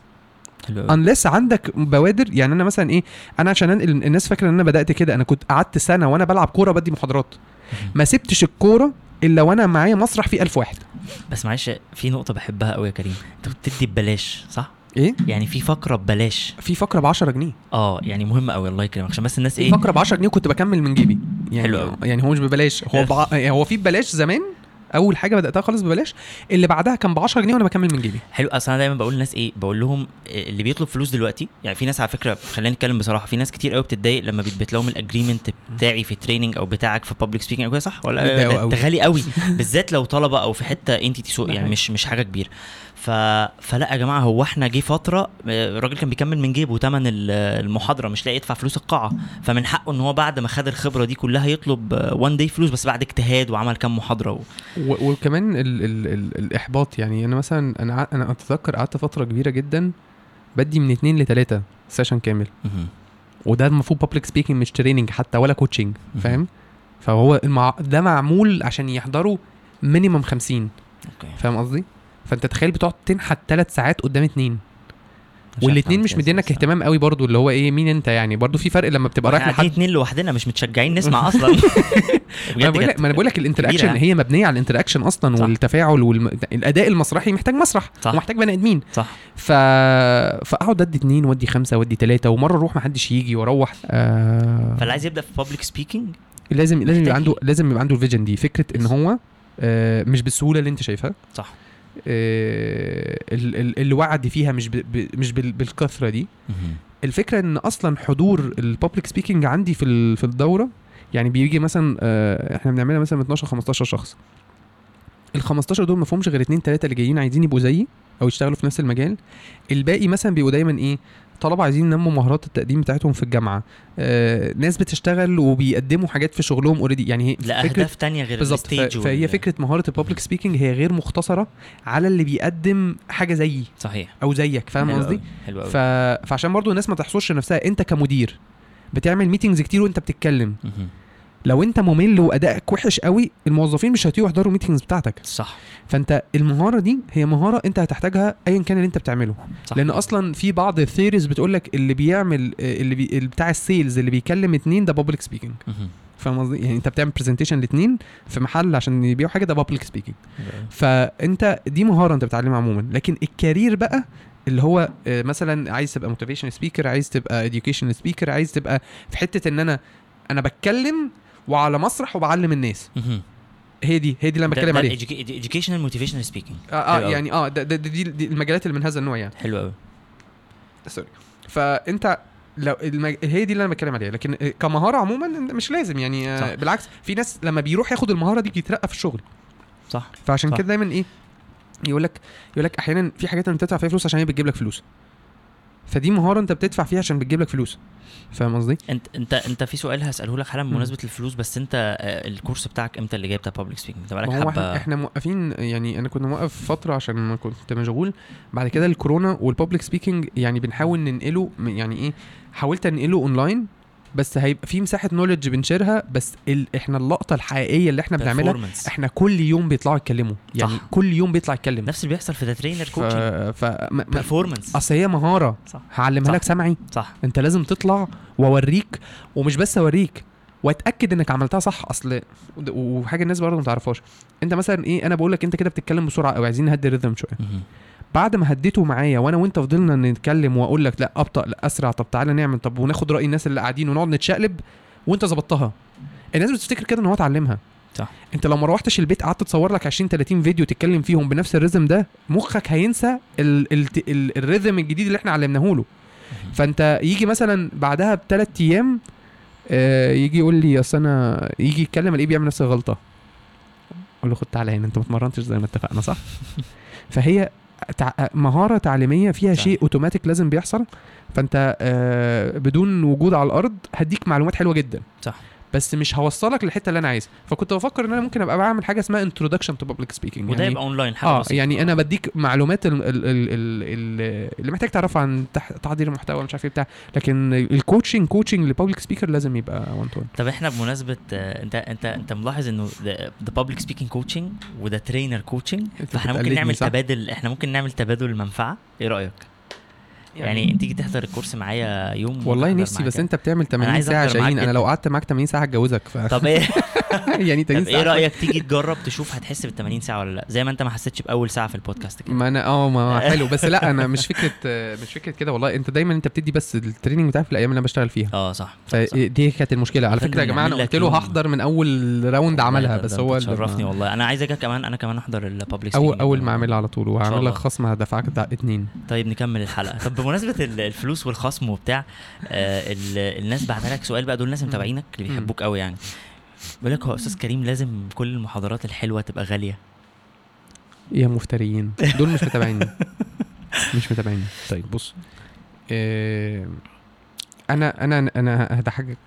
unless عندك بوادر. يعني انا مثلا ايه انا عشان الناس فاكره ان انا بدات كده انا كنت قعدت سنه وانا بلعب كوره بدي محاضرات ما سبتش الكوره الا وانا معايا مسرح فيه ألف واحد. بس معلش في نقطه بحبها قوي يا كريم انت بتدي ببلاش. صح. ايه يعني في فقره ببلاش في فقره ب عشرة جنيه. اه يعني مهم قوي الله يكرمك عشان بس الناس ايه فقره ب عشرة جنيه كنت بكمل من جيبي. يعني حلو. يعني هو مش ببلاش هو بع... هو في ببلاش زمان اول حاجه بداتها خالص ببلاش اللي بعدها كان ب عشرة جنيه وانا بكمل من جيبي. حلو. اصل انا دايما بقول للناس ايه بقول لهم اللي بيطلب فلوس دلوقتي يعني في ناس على فكره خلينا نتكلم بصراحه في ناس كتير قوي بتتضايق لما بيتبت لهم الاجريمنت بتاعي في تريننج او بتاعك في بابليك سبيكينج او كده. صح ولا ده غالي قوي بالذات لو طلبه او في حته انت تسوق يعني مش مش حاجه كبيره. ف... فلا يا جماعه هو احنا جه فتره الراجل كان بيكمل من جيبه وثمن المحاضره مش لاقي يدفع فلوس القاعه فمن حقه ان هو بعد ما خد الخبره دي كلها يطلب وان داي فلوس بس بعد اجتهاد وعمل كام محاضره و... و... وكمان ال... ال... ال... الاحباط. يعني انا مثلا انا انا اتذكر قعدت فتره كبيره جدا بدي من اتنين لتلاتة سيشن كامل وده المفروض بابليك سبيكينج مش تريننج حتى ولا كوتشنج فاهم. فهو المع... ده معمول عشان يحضروا مينيمم خمسين فاهم قصدي. فانت تخيل بتقعد تنحت ثلاث ساعات قدام اتنين والاثنين مش مدينك اهتمام قوي برضو اللي هو ايه مين انت. يعني برضو في فرق لما بتبقى رايح لحد اتنين لوحدنا مش متشجعين نسمع اصلا. انا بقولك ما انا بقولك الانتراكشن هي مبنيه على الانتراكشن اصلا. صح. والتفاعل والاداء المسرحي محتاج مسرح ومحتاج بني ادمين. صح. ف فاقعد ادي اتنين وادي خمسة وادي ثلاثة ومره اروح ما حدش يجي واروح آه... فاللي عايز يبدا في بابليك سبيكينج لازم لازم يبقى عنده لازم يبقى عنده الفيجن دي فكره ان هو آه مش بالسهوله اللي انت شايفها. صح. الوعد فيها مش مش بالكثره دي. الفكره ان اصلا حضور البابليك سبيكينج عندي في في الدوره يعني بيجي مثلا احنا بنعملها مثلا اتناشر خمستاشر شخص. ال خمستاشر دول ما فهمش غير اتنين تلاتة اللي جايين عايزين يبقوا زيي او يشتغلوا في نفس المجال. الباقي مثلا بيبقوا دايما ايه طلبه عايزين ينموا مهارات التقديم بتاعتهم في الجامعه آه، ناس بتشتغل وبيقدموا حاجات في شغلهم اوريدي. يعني لا اهداف تانية غير الستيج. فهي فكره مهاره البابليك سبيكينج هي غير مختصره على اللي بيقدم حاجه زيي. صحيح. او زيك فاهم قصدي. ف... فعشان برضو الناس ما تحصرش نفسها انت كمدير بتعمل ميتينجز كتير وانت بتتكلم لو انت ممل وادائك وحش قوي الموظفين مش هيجوا يحضروا الميتينجز بتاعتك. صح. فانت المهاره دي هي مهاره انت هتحتاجها ايا كان اللي انت بتعمله. صح. لان اصلا في بعض الثيريز بتقولك اللي بيعمل اللي, بي... اللي بتاع السيلز اللي بيكلم اتنين ده بابليك سبيكينج. فاهم قصدي. يعني انت بتعمل برزنتيشن لاتنين في محل عشان يبيعوا حاجه ده بابليك سبيكينج. فانت دي مهاره انت بتعلمها عموما. لكن الكارير بقى اللي هو مثلا عايز تبقى موتيفيشن سبيكر, عايز تبقى اديوكيشن سبيكر, عايز تبقى في حته ان انا انا بتكلم وعلى مسرح وبعلم الناس. هي دي هي دي اللي بتكلم عليها, اديوكيشنال موتيفيشنال سبيكينج. اه يعني اه ده دي, دي المجالات اللي من هذا النوع يعني. حلو قوي سوري. فانت لو المج... هي دي اللي انا بتكلم عليها. لكن كمهاره عموما مش لازم يعني. صح. بالعكس في ناس لما بيروح ياخد المهاره دي بيترقى في الشغل. صح. فعشان كده دايما ايه يقولك يقولك احيانا في حاجات انت بتدفع فيها فلوس عشان هي بتجيب لك فلوس, فدي مهاره انت بتدفع فيها عشان بتجيب لك فلوس. فاهم قصدي؟ انت انت انت في سؤال هساله لك حالا بمناسبه الفلوس, بس انت الكورس بتاعك امتى اللي جاي بتاع بابليك سبيكينج؟ انت بقالك حبه. احنا موقفين يعني, انا كنت موقف فتره عشان كنت مشغول, بعد كده الكورونا والبابليك سبيكينج يعني بنحاول ننقله يعني ايه, حاولت انقله اونلاين بس هيبقى في مساحه نوليدج بنشيرها, بس ال... احنا اللقطه الحقيقيه اللي احنا بنعملها احنا كل يوم بيطلعوا يتكلموا يعني. صح. كل يوم بيطلع يتكلم نفس اللي بيحصل في ذا ترينر كوتشنج ف... م... بيرفورمانس. اصل هي مهاره هعلمها لك سمعي. صح. انت لازم تطلع واوريك, ومش بس اوريك واتاكد انك عملتها صح. اصل وحاجه الناس برضه ما تعرفهاش, انت مثلا ايه, انا بقول لك انت كده بتتكلم بسرعه او عايزين نهدي الريتم شويه. بعد ما هديته معايا وانا وانت فضلنا نتكلم واقول لك لا ابطا لا اسرع, طب تعالى نعمل, طب وناخد راي الناس اللي قاعدين ونقعد نتشقلب وانت ظبطتها, الناس بتفتكر كده ان هو اتعلمها. صح. انت لو ما روحتش البيت قعدت تصور لك عشرين تلاتين فيديو تتكلم فيهم بنفس الريزم ده, مخك هينسى ال ال ال الريزم الجديد اللي احنا علمناه له. فانت يجي مثلا بعدها بثلاث ايام آه يجي يقول لي اصل انا, يجي يتكلم الايه بيعمل نفس الغلطه, اقول له خد تعالى هنا انت ما اتمرنتش زي ما اتفقنا. صح. فهي مهارة تعليمية فيها صح. شيء اوتوماتيك لازم بيحصل, فانت بدون وجود على الارض هديك معلومات حلوة جدا. صح. بس مش هوصلك للحتة اللي انا عايزها. فكنت بفكر ان انا ممكن ابقى بعمل حاجة اسمها introduction to public speaking, وده يعني يبقى اونلاين حاجة آه يعني طبعا. انا بديك معلومات ال ال ال اللي محتاج تعرفها عن تحضير المحتوى مش عارف ايه بتاع, لكن الكوتشنج كوتشنج لpublic speaker لازم يبقى one to one. طب احنا بمناسبة انت انت انت ملاحظ انه the public speaking coaching وده trainer coaching, فاحنا ممكن نعمل صح. تبادل, احنا ممكن نعمل تبادل منفعة. ايه رأيك؟ يعني انت تيجي تحضر الكورس معايا يوم. والله نفسي بس انت بتعمل تمانين ساعه شاهين, انا لو قعدت معاك تمانين ساعه هتجوزك. طب ايه يعني تمانين ساعه, ايه رايك تيجي تجرب تشوف هتحس بال تمانين ساعه ولا لا, زي ما انت ما حسيتش باول ساعه في البودكاست كده. ما انا اه ما حلو بس لا انا مش فكره مش فكره كده والله. انت دايما انت بتدي بس التريننج بتاعك في الايام اللي انا بشتغل فيها. اه صح. دي كانت المشكله على فكره يا جماعه, انا قلت له هحضر من اول راوند عملها بس هو شرفني والله. انا عايزك كمان, انا كمان احضر البابليك اول اول ما اعملها على طول وهعمل لك خصم هدفعك اتنين. طيب نكمل الحلقه. طب بمناسبه الفلوس والخصم وبتاع آه الناس بعتها لك سؤال بقى, دول الناس متابعينك اللي بيحبوك قوي يعني, بيقول لك هو استاذ كريم لازم كل المحاضرات الحلوه تبقى غاليه؟ يا مفتريين دول مش متابعيني مش متابعيني. طيب بص آه انا انا انا هضحكك,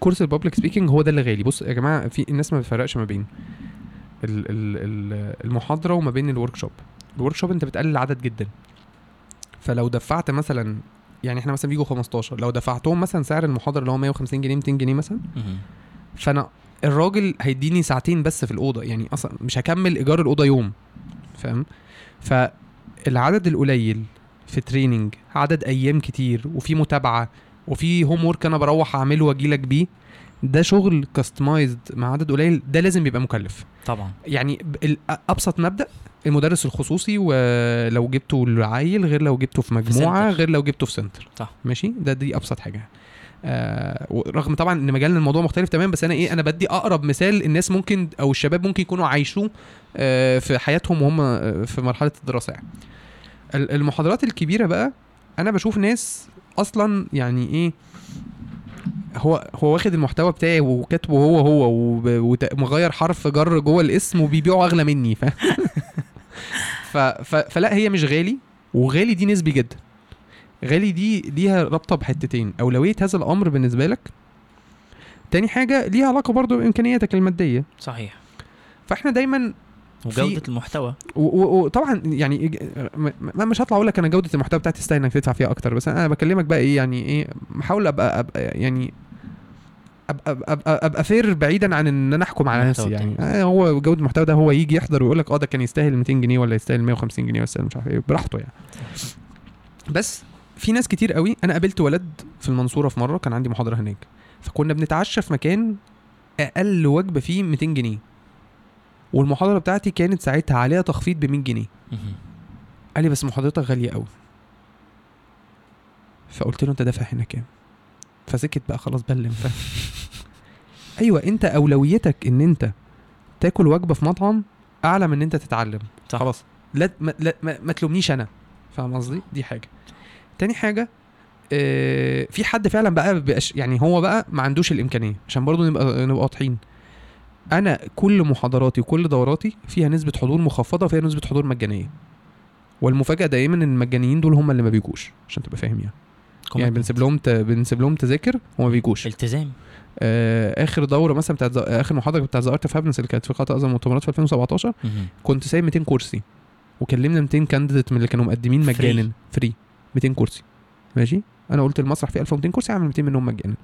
كورس البابليك سبيكينج هو ده اللي غالي. بص يا جماعه, في الناس ما بتفرقش ما بين المحاضره وما بين الورك شوب. الورك شوب انت بتقلل عدد جدا, فلو دفعت مثلا يعني احنا مثلا بيجوا خمستاشر, لو دفعتهم مثلا سعر المحاضره اللي هو مية وخمسين جنيه ميتين جنيه مثلا, فانا الراجل هيديني ساعتين بس في الاوضه يعني, اصلا مش هكمل ايجار الاوضه يوم. فاهم؟ فالعدد القليل في تريننج, عدد ايام كتير وفي متابعه وفي هوم وورك انا بروح اعمله واجي لك بيه, ده شغل كاستمايزد مع عدد قليل, ده لازم يبقى مكلف طبعا. يعني ابسط مبدا المدرس الخصوصي, ولو جبته للعيل غير لو جبته في مجموعه غير لو جبته في سنتر. صح. ماشي, ده دي ابسط حاجه آه, ورغم طبعا ان مجالنا الموضوع مختلف تمام, بس انا ايه انا بدي اقرب مثال الناس ممكن او الشباب ممكن يكونوا عايشوه آه في حياتهم وهم في مرحله الدراسه يعني. المحاضرات الكبيره بقى انا بشوف ناس اصلا يعني ايه, هو هو واخد المحتوى بتاعي وكاتبه هو هو ومغير حرف جر جوه الاسم وبيبيعه اغلى مني. ف... ف... ف فلا هي مش غالي, وغالي دي نسبي جدا. غالي دي ليها رابطه بحتتين, اولويه هذا الامر بالنسبه لك, تاني حاجه ليها علاقه برضو بامكانياتك الماديه. صحيح. فاحنا دايما وجوده المحتوى, وطبعا يعني ما مش هطلع اقول لك انا جوده المحتوى بتاعتي تستاهل انك تدفع فيها اكتر, بس انا بكلمك بقى ايه يعني ايه, بحاول أبقى, ابقى يعني ابقى ابقى, أبقى فير بعيدا عن ان انا احكم على نفسي يعني. آه هو جوده المحتوى ده هو يجي يحضر ويقول لك اه ده كان يستاهل ميتين جنيه ولا يستاهل مية وخمسين جنيه بس مش عارف ايه, براحته يعني. بس في ناس كتير قوي, انا قابلت ولد في المنصوره في مره كان عندي محاضره هناك, فكنا بنتعشى في مكان اقل وجبه فيه ميتين جنيه, والمحاضره بتاعتي كانت ساعتها عليها تخفيض ب مية جنيه. قال لي بس محاضرتك غاليه قوي. فقلت له انت دافع هنا كام؟ فسكت بقى خلاص بلم. ف ايوه انت اولويتك ان انت تاكل وجبه في مطعم اعلى من ان انت تتعلم. صح. خلاص لا ما, لا ما تلومنيش انا. فاهم قصدي؟ دي حاجه. تاني حاجه اه في حد فعلا بقى بقاش يعني هو بقى ما عندوش الامكانيه، عشان برضو نبقى نبقى واضحين. انا كل محاضراتي وكل دوراتي فيها نسبه حضور مخفضه وفيها نسبه حضور مجانيه، والمفاجاه دايما ان المجانيين دول هم اللي ما بيجوش، عشان تبقى فاهم يعني. يعني بنسيب لهم ت... بنسيب لهم تذاكر وما بيجوش. التزام. آه اخر دوره مثلا بتاعت ز... اخر محاضره بتاعت زارت فابنس اللي كانت في قطاع اعظم مؤتمرات في ألفين وسبعتاشر مم. كنت سايب مئتين كرسي، وكلمنا مئتين كانديديت من اللي كانوا مقدمين مجانا فري. مئتين كرسي ماشي. انا قلت المسرح فيه ألف ومئتين كرسي، اعمل مئتين منهم مجانا،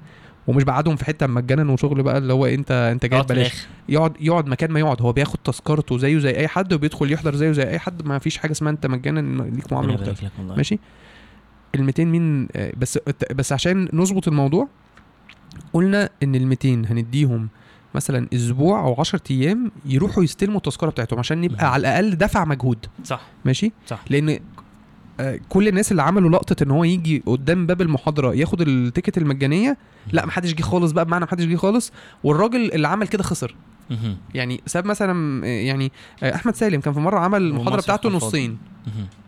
ومش بعدهم في حته مجانا وشغل بقى اللي هو انت انت جاي ببلاش. يقعد يقعد مكان ما يقعد، هو بياخد تذكرته زيه زي اي حد، وبيدخل يحضر زيه زي اي حد، ما فيش حاجه اسمها انت مجانا ليك معامله مختلفه. ماشي. ال200 مين بس بس عشان نظبط الموضوع، قلنا ان ال200 هنديهم مثلا اسبوع او عشرة ايام يروحوا يستلموا التذكره بتاعتهم، عشان نبقى على الاقل دفع مجهود. صح. ماشي. صح. لان كل الناس اللي عملوا لقطه ان هو يجي قدام باب المحاضره ياخد التيكت المجانيه، لا محدش جه خالص بقى، بمعنى محدش جه خالص. والراجل اللي عمل كده خسر يعني. ساب مثلا يعني احمد سالم كان في مره عمل المحاضره بتاعته نصين،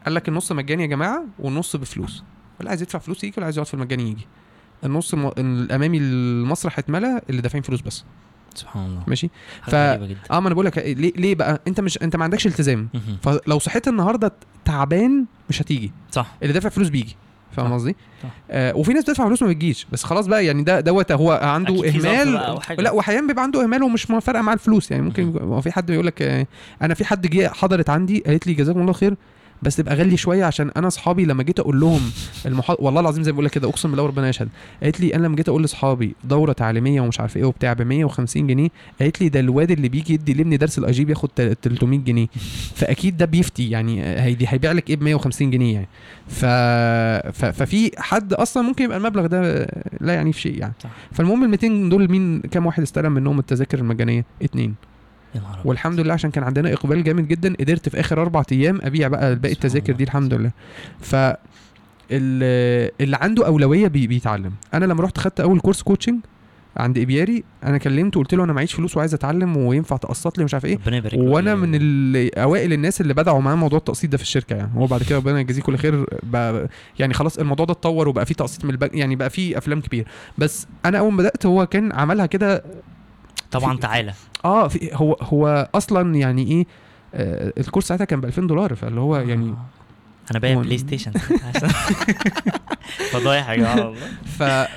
قال لك النص مجاني يا جماعه والنص بفلوس، اللي عايز يدفع فلوس يجي واللي عايز يقعد في المجاني يجي. النص الامامي المسرح اتملى اللي دافعين فلوس بس. سبحان الله. ماشي. ف اه ما انا بقول لك ليه ليه بقى انت مش انت ما عندكش التزام. فلو صحيت النهارده تعبان مش هتيجي. صح. اللي دافع فلوس بيجي. فاهم قصدي؟ آه وفي ناس بتدفع فلوس ما بتجيش، بس خلاص بقى يعني ده دوت هو عنده اهمال. لا واحيانا بيبقى عنده اهمال ومش مفارقه مع الفلوس يعني. ممكن في حد بيقول لك آه انا في حد جه حضرت عندي قالت لي جزاكم الله خير بس تبقى غالي شويه، عشان انا اصحابي لما جيت اقول لهم المحاضره والله العظيم زي ما بقول لك كده اقسم بالله وربنا يشهد، قالت لي انا لما جيت اقول لاصحابي دوره تعليميه ومش عارف ايه وبتاع ب مية وخمسين جنيه، قالت لي ده الواد اللي بيجي يدي لابني درس الاي جي بياخد تلتمية جنيه، فاكيد ده بيفتي يعني هيدي هيبيع لك ايه ب مية وخمسين جنيه يعني. ف... ف ففي حد اصلا ممكن يبقى المبلغ ده لا يعني في شيء يعني. فالمهم ال مئتين دول مين كام واحد استلم منهم التذاكر المجانيه؟ اتنين. والحمد لله عشان كان عندنا اقبال جامد جدا، قدرت في اخر اربع ايام ابيع بقى باقي التذاكر دي الحمد لله. ف اللي عنده اولويه بيتعلم. انا لما رحت خدت اول كورس كوتشنج عند إبياري، انا كلمته وقلت له انا معيش فلوس وعايز اتعلم وينفع تقسط لي مش عارف ايه، وانا من الاوائل الناس اللي بدعوا معاه موضوع التقسيط ده في الشركه يعني. هو بعد كده ربنا يجزيه كل خير يعني، خلاص الموضوع ده اتطور وبقى فيه تقسيط من البنك يعني، بقى فيه افلام كبير. بس انا اول ما بدات هو كان عملها كده طبعا تعالى اه في هو هو اصلا يعني ايه آه الكورس ساعتها كان ب ألفين دولار، فاللي هو يعني آه. انا بايع بلاي ستيشن فضايح يا جماعه والله.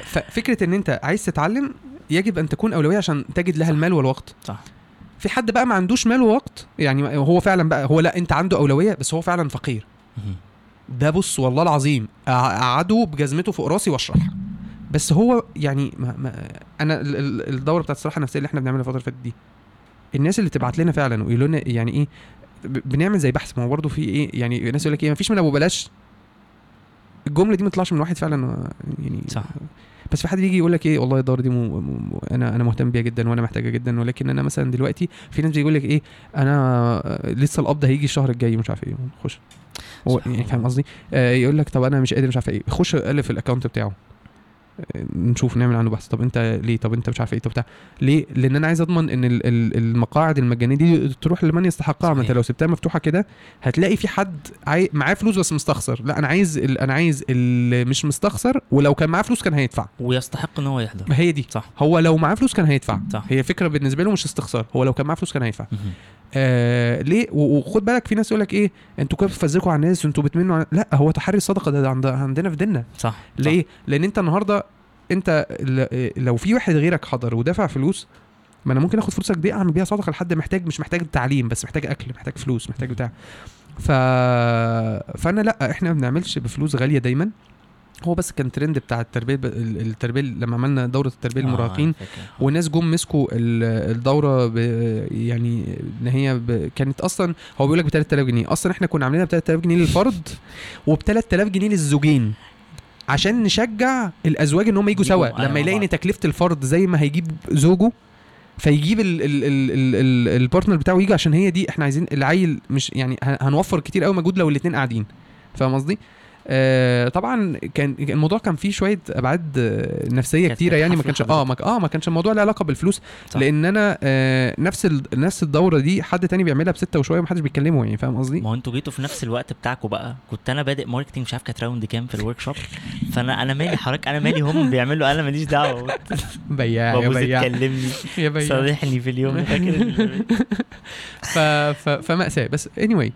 ففكره ان انت عايز تتعلم يجب ان تكون اولويه عشان تجد لها المال والوقت. صح. في حد بقى ما عندوش مال ووقت يعني، هو فعلا بقى هو لا انت عنده اولويه بس هو فعلا فقير. ده بص والله العظيم اقعده بجزمته فوق راسي واشرح، بس هو يعني ما ما انا الدوره بتاعت الصراحه النفسيه اللي احنا بنعملها الفتره اللي فاتت دي، الناس اللي تبعت لنا فعلا ويقولوا لنا يعني ايه بنعمل زي بحث، ما هو برده في ايه يعني الناس يقول لك ايه مفيش من ابو بلاش، الجمله دي ما طلعش من واحد فعلا يعني. صح. بس في حد بيجي يقول لك ايه والله الدوره دي مو مو انا انا مهتم بيها جدا وانا محتاجه جدا، ولكن انا مثلا دلوقتي في ناس بيقول لك ايه انا لسه القبض هيجي الشهر الجاي مش عارف ايه، خش هو يعني فاهم قصدي آه يقول لك طب انا مش قادر مش عارف ايه، خش الف الاكونت بتاعه نشوف نعمل عنه بحث. طب انت ليه؟ طب انت مش عارف ايه؟ طب بتاع ليه؟ لان انا عايز اضمن ان المقاعد المجانيه دي تروح لمن يستحقها. ما انت لو سبتها مفتوحه كده هتلاقي في حد عاي... معاه فلوس بس مستخسر. لا انا عايز ال... انا عايز اللي مش مستخسر ولو كان معاه فلوس كان هيدفع ويستحق ان هو يحضر. ما هي دي. صح. هو لو معاه فلوس كان هيدفع. صح. هي فكره بالنسبه له مش استخسار، هو لو كان معاه فلوس كان هيدفع. آه ليه؟ وخد بالك في ناس يقولك ايه انتوا كده بتفزقوا على الناس انتوا بتمنوا عن... لا هو تحري الصدقه ده, ده عند... عندنا في ديننا. صح. ليه؟ صح. لان انت النهارده انت لو في واحد غيرك حضر ودفع فلوس، ما انا ممكن اخد فرصه دي اعمل بيها صدقه لحد محتاج، مش محتاج التعليم بس محتاج اكل محتاج فلوس محتاج بتاع. ف فانا لا احنا ما بنعملش بفلوس غاليه دايما. هو بس كان ترند بتاع التربيه ب... التربيه لما عملنا دوره التربيه المراهقين والناس جم مسكوا الدوره ب... يعني ان هي ب... كانت اصلا هو بيقول لك ب تلات آلاف جنيه، اصلا احنا كنا عاملينها ب تلات آلاف جنيه للفرد وب تلات آلاف جنيه للزوجين عشان نشجع الازواج ان هم يجوا سوا. لما يلاقي ان تكلفه الفرد زي ما هيجيب زوجه فيجيب البارتنر بتاعه يجي، عشان هي دي احنا عايزين العيل مش يعني هنوفر كتير قوي مجهود لو الاثنين قاعدين. فاهم قصدي؟ طبعا كان الموضوع كان فيه شويه ابعاد نفسيه كتيره يعني ما كانش اه ما اه ما كانش الموضوع له علاقه بالفلوس صح. لان انا آه نفس نفس الدوره دي حد تاني بيعملها بستة وشويه ومحدش بيتكلمه يعني فاهم قصدي. ما انتوا جيتوا في نفس الوقت بتاعكم بقى. كنت انا بادئ ماركتنج مش عارف كانت راوند كام في الورك شوب, فانا انا مالي حضرتك, انا مالي هم بيعملوا, انا ماليش دعوه. بياع يا بياع كلمني يا بياع صالحني في اليوم فاكر ف فمأساة. بس anyway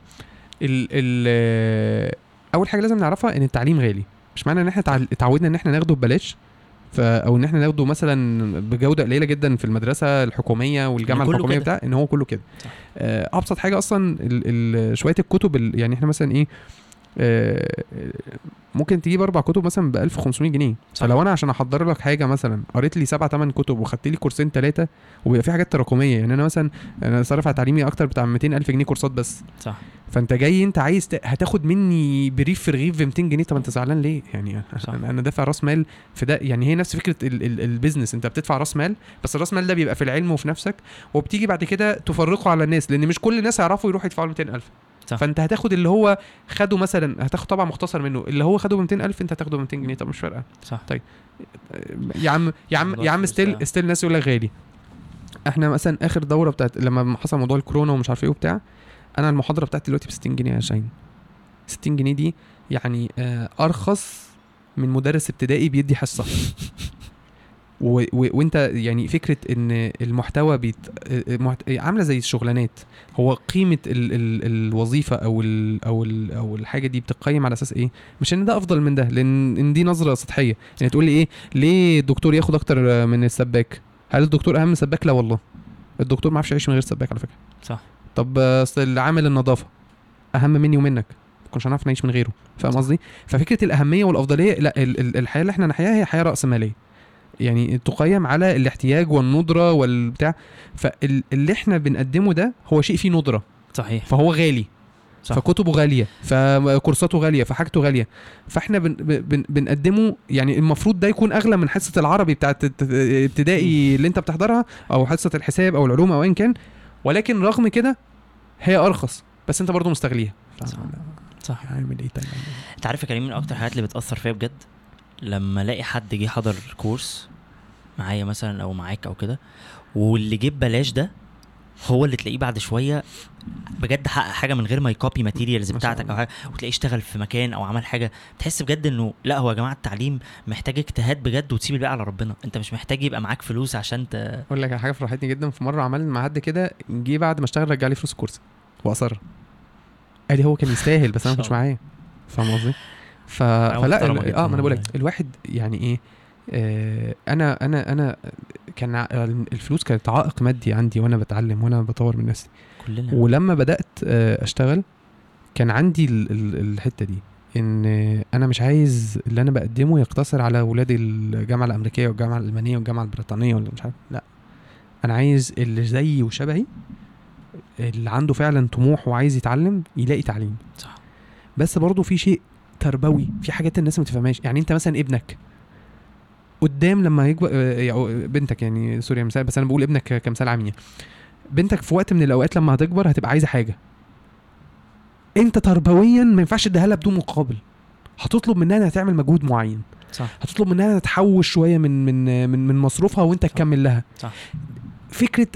ال ال اول حاجه لازم نعرفها ان التعليم غالي. مش معنى ان احنا اتعودنا ان احنا ناخده ببلاش او ان احنا ناخده مثلا بجوده قليله جدا في المدرسه الحكوميه والجامعه الحكوميه بتاع ان هو كله كده. ابسط حاجه اصلا شويه الكتب, يعني احنا مثلا ايه ممكن تجيب اربع كتب مثلا ب ألف وخمسمية جنيه. فلو انا عشان احضر لك حاجه مثلا قريت لي سبعة تمن كتب وخدت لي كورسين ثلاثه, وبيبقى في حاجات تراكميه يعني انا مثلا انا صرف على تعليمي اكتر بتاع مئتين ألف جنيه كورسات بس صح. فانت جاي انت عايز هتاخد مني بريف في رغيف ب مئتين جنيه, طب انت زعلان ليه يعني صح. انا دافع راس مال في ده, يعني هي نفس فكره ال ال البيزنس. انت بتدفع راس مال, بس راس مال ده بيبقى في العلم وفي نفسك, وبتيجي بعد كده تفرقه على الناس لان مش كل الناس هيعرفوا يروحوا يدفعوا مئتين ألف. فانت هتاخد اللي هو خده مثلا, هتاخد طبعا مختصر منه اللي هو خده ب مئتين ألف, انت هتاخده ب مئتين جنيه. طب مش فارقه صح. طيب يا عم يا عم يا عم ستيل ستيل ناس يقول لك غالي. احنا مثلا اخر دوره بتاعت لما حصل موضوع الكورونا ومش عارف ايه وبتاع, انا المحاضره بتاعتي دلوقتي ب ستين جنيه يا شاهين. ستين جنيه دي يعني ارخص من مدرس ابتدائي بيدي حصه. و... وانت يعني فكره ان المحتوى بيت محت... عامله زي الشغلانات, هو قيمه ال... ال... الوظيفه او ال... او ال... او الحاجه دي بتقيم على اساس ايه؟ مش ان ده افضل من ده, لان دي نظره سطحيه. يعني تقول لي ايه ليه الدكتور ياخد اكتر من السباك؟ هل الدكتور اهم من السباك؟ لا والله, الدكتور ما عرفش يعيش من غير سباك على فكره صح. طب اصل عامل النظافه اهم مني ومنك, كناش هنعرف نعيش من غيره فاهم قصدي. ففكره الاهميه والافضليه لا, ال... الحياه اللي احنا نحياها هي حياه راس ماليه, يعني تقيم على الاحتياج والندرة والبتاع. فاللي احنا بنقدمه ده هو شيء فيه ندرة صحيح, فهو غالي صح. فكتبه غالية, فكورساته غالية, فحاجته غالية, فاحنا بن بن بنقدمه. يعني المفروض ده يكون اغلى من حصة العربي بتاعة ابتدائي اللي انت بتحضرها, او حصة الحساب او العلوم او ان كان, ولكن رغم كده هي ارخص, بس انت برضو مستغليها صح صح. عامل ايه تاني؟ انت عارف يا كريم, من اكتر حاجات اللي بتأثر فيها بجد لما الاقي حد جه حضر كورس معايا مثلا او معاك او كده, واللي جيب بلاش ده هو اللي تلاقيه بعد شويه بجد حقق حاجه من غير ما يكوبي ماتيريالز بتاعتك او حاجه, وتلاقيه اشتغل في مكان او عمل حاجه. تحس بجد انه لا, هو يا جماعه التعليم محتاج اجتهاد بجد, وتسيب الباقي على ربنا. انت مش محتاج يبقى معاك فلوس عشان ت... اقول لك حاجه فرحتني جدا. في مره عملت مع حد كده, جه بعد ما اشتغل رجع لي فلوس الكورس واصر, قال لي هو كان يستاهل بس انا مش معايا فاهم قصدي. ف... فلا ال... اه ما انا بقولك الواحد يعني ايه آه انا انا انا كان الفلوس كانت عائق مادي عندي وانا بتعلم وانا بطور من نفسي كلنا. ولما بدات آه اشتغل كان عندي ال... ال... الحته دي ان آه انا مش عايز اللي انا بقدمه يقتصر على اولاد الجامعه الامريكيه والجامعه الالمانيه والجامعه البريطانيه ولا مش عارف. لا, انا عايز اللي زيي وشبهي اللي عنده فعلا طموح وعايز يتعلم يلاقي تعليم صح. بس برضو في شيء تربوي, في حاجات الناس ما تفهمهاش. يعني انت مثلا ابنك قدام لما يكبر, بنتك يعني سوري مثال, بس انا بقول ابنك كمثال عاميه. بنتك في وقت من الاوقات لما هتكبر هتبقى عايزه حاجه, انت تربويا ما ينفعش اديها لها بدون مقابل. هتطلب منها انها تعمل مجهود معين صح. هتطلب منها انها تحوش شويه من من من, من مصروفها وانت تكمل لها صح. فكره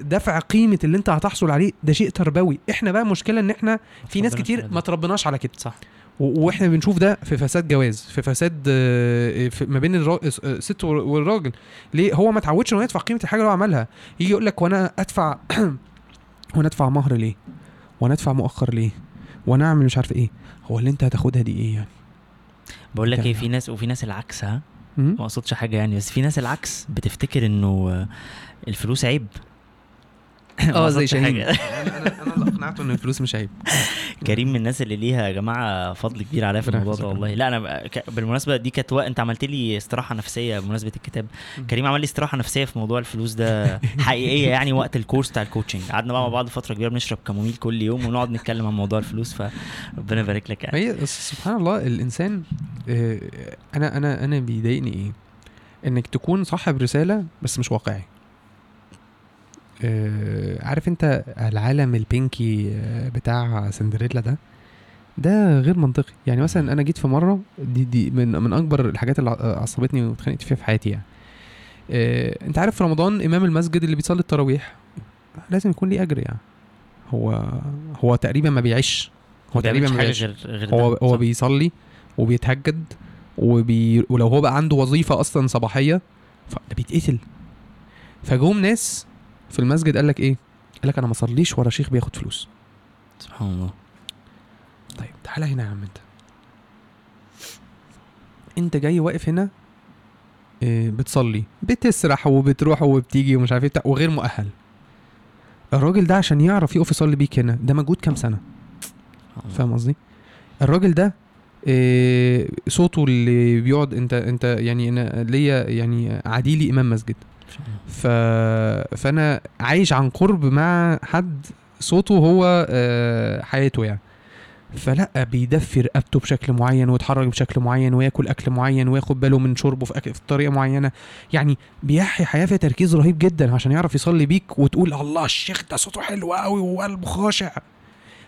دفع قيمه اللي انت هتحصل عليه ده شيء تربوي. احنا بقى مشكله ان احنا في ناس كتير ما تربناش على كده صح. واحنا بنشوف ده في فساد جواز, في فساد في ما بين الست والراجل. ليه هو ما تعودش انه يدفع قيمه الحاجه اللي هو عملها؟ يجي يقول لك وانا ادفع وانا ادفع مهر ليه, وانا ادفع مؤخر ليه, وانا اعمل مش عارف ايه. هو اللي انت هتاخدها دي ايه يعني؟ بقول لك ايه, في ناس وفي ناس العكس. ها ما اقصدش حاجه يعني, بس في ناس العكس بتفتكر انه الفلوس عيب. اه زي شاهين. انا انا اللي اقنعته ان الفلوس مش عيب. كريم من الناس اللي ليها يا جماعه فضل كبير عليا في الموضوع ده والله. لا انا بالمناسبه دي كانت انت عملت لي استراحه نفسيه بمناسبه الكتاب. كريم عمل لي استراحه نفسيه في موضوع الفلوس ده حقيقيه يعني. وقت الكورس بتاع الكوتشنج قعدنا مع بعض فتره كبيره بنشرب كاموميل كل يوم ونقعد نتكلم عن موضوع الفلوس, فربنا يبارك لك يعني. سبحان الله الانسان. انا انا انا بيضايقني ايه؟ انك تكون صاحب رساله بس مش واقعي. عارف انت العالم البينكي بتاع سندريلا ده ده غير منطقي. يعني مثلا انا جيت في مره دي, دي من من اكبر الحاجات اللي عصبتني واتخانقت فيها في حياتي يعني. آه، انت عارف في رمضان امام المسجد اللي بيصلي التراويح لازم يكون ليه اجر يعني. هو هو تقريبا ما بيعيش, هو تقريبا ما بيعيش. هو هو بيصلي وبيتهجد وبي... ولو هو بقى عنده وظيفه اصلا صباحيه فده بيتقتل. فجوم ناس في المسجد قال لك ايه, قال لك انا ما صليش ورا شيخ بياخد فلوس. سبحان الله. طيب تعالى هنا يا عم, انت انت جاي واقف هنا بتصلي بتسرح وبتروح وبتيجي ومش عارف ايه وغير مؤهل. الراجل ده عشان يعرف يقف يصلي بيك هنا ده مجهود كام سنه, فاهم قصدي؟ الراجل ده صوته اللي بيقعد, انت انت يعني انا ليا يعني عديلي امام مسجد, ف فانا عايش عن قرب مع حد صوته هو حياته يعني. فلا بيدفي رقبته بشكل معين ويتحرك بشكل معين وياكل اكل معين وياخد باله من شربه في, أكل في طريقه معينه, يعني بيحيي حياه فيها تركيز رهيب جدا عشان يعرف يصلي بيك وتقول الله الشيخ ده صوته حلو قوي وقلبه خاشع.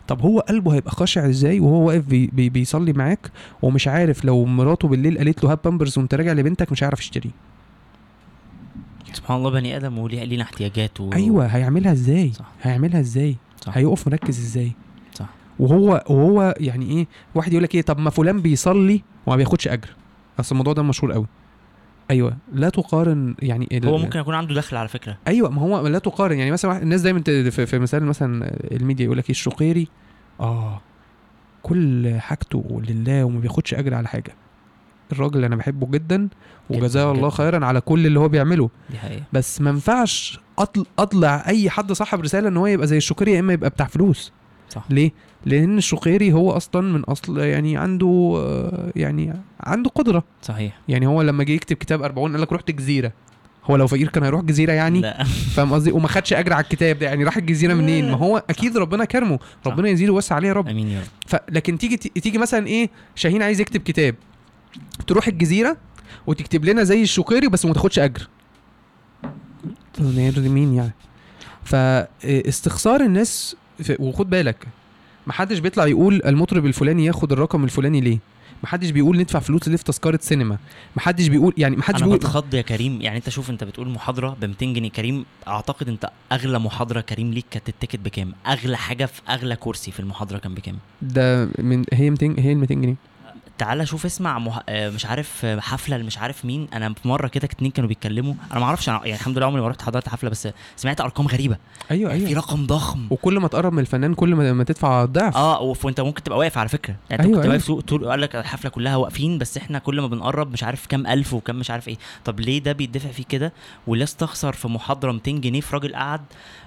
طب هو قلبه هيبقى خاشع ازاي وهو واقف بي بي بيصلي معاك ومش عارف لو مراته بالليل قالت له هات بامبرز وانت راجع لبنتك مش عارف يشتريه؟ سبحان الله, بني ادم وليه لينا احتياجاته. ايوه, هيعملها ازاي؟ صح. هيعملها ازاي؟ صح. هيقف مركز ازاي؟ صح. وهو وهو يعني ايه, واحد يقول لك ايه طب ما فلان بيصلي وما بياخدش اجر, اصل الموضوع ده مشهور قوي. ايوه لا تقارن يعني, هو ممكن يكون عنده دخل على فكره. ايوه ما هو لا تقارن يعني. مثلا الناس دايما في مثال مثلا الميديا يقول لك ايه الشقيري اه كل حاجته لله وما بياخدش اجر على حاجه. الراجل انا بحبه جدا وجزاه الله خيرا على كل اللي هو بيعمله, بس ما ينفعش اطلع اي حد صاحب رساله ان هو يبقى زي الشقيري يا اما يبقى بتاع فلوس. صح. ليه؟ لان الشقيري هو اصلا من اصل يعني عنده يعني عنده قدره. صحيح. يعني هو لما جه يكتب كتاب أربعين قال لك رحت جزيره, هو لو فقير كان هيروح جزيره يعني, فاهم قصدي؟ وما خدش اجر على الكتاب ده يعني, راح الجزيره منين؟ ما هو اكيد ربنا كرمه, ربنا يزيده ويوسع عليه يا رب. امين يا رب. فلكن تيجي تيجي مثلا ايه شاهين عايز يكتب كتاب, تروح الجزيره وتكتب لنا زي الشقيري بس ما تاخدش اجر, ده مين يعني؟ فاستخسار الناس. وخد بالك محدش بيطلع يقول المطرب الفلاني ياخد الرقم الفلاني ليه, محدش بيقول ندفع فلوس ليه في تذكره سينما, محدش بيقول يعني محدش بيقول. انا بتخض يا كريم يعني, انت شوف انت بتقول محاضره ب مئتين جنيه كريم, اعتقد انت اغلى محاضره كريم ليك كانت التيكت بكام؟ اغلى حاجه في اغلى كرسي في المحاضره كان بكام؟ ده من هي مئتين, هي مئتين جنيه. تعالى شوف اسمع مه... مش عارف حفله مش عارف مين, انا في مره كده اتنين كانوا بيتكلموا, انا ما اعرفش يعني, الحمد لله عمري ما رحت حضرت حفله بس سمعت ارقام غريبه. ايوه ايوه في رقم ضخم, وكل ما تقرب من الفنان كل ما تدفع ضعف. اه وانت ممكن تبقى واقف على فكره يعني, انت أيوة كنت واقف أيوة. طول قال لك الحفله كلها واقفين بس احنا كل ما بنقرب مش عارف كام الف وكم مش عارف ايه. طب ليه ده بيدفع فيه كده ولا استخسر في محاضره مئتين جنيه في راجل قاعد؟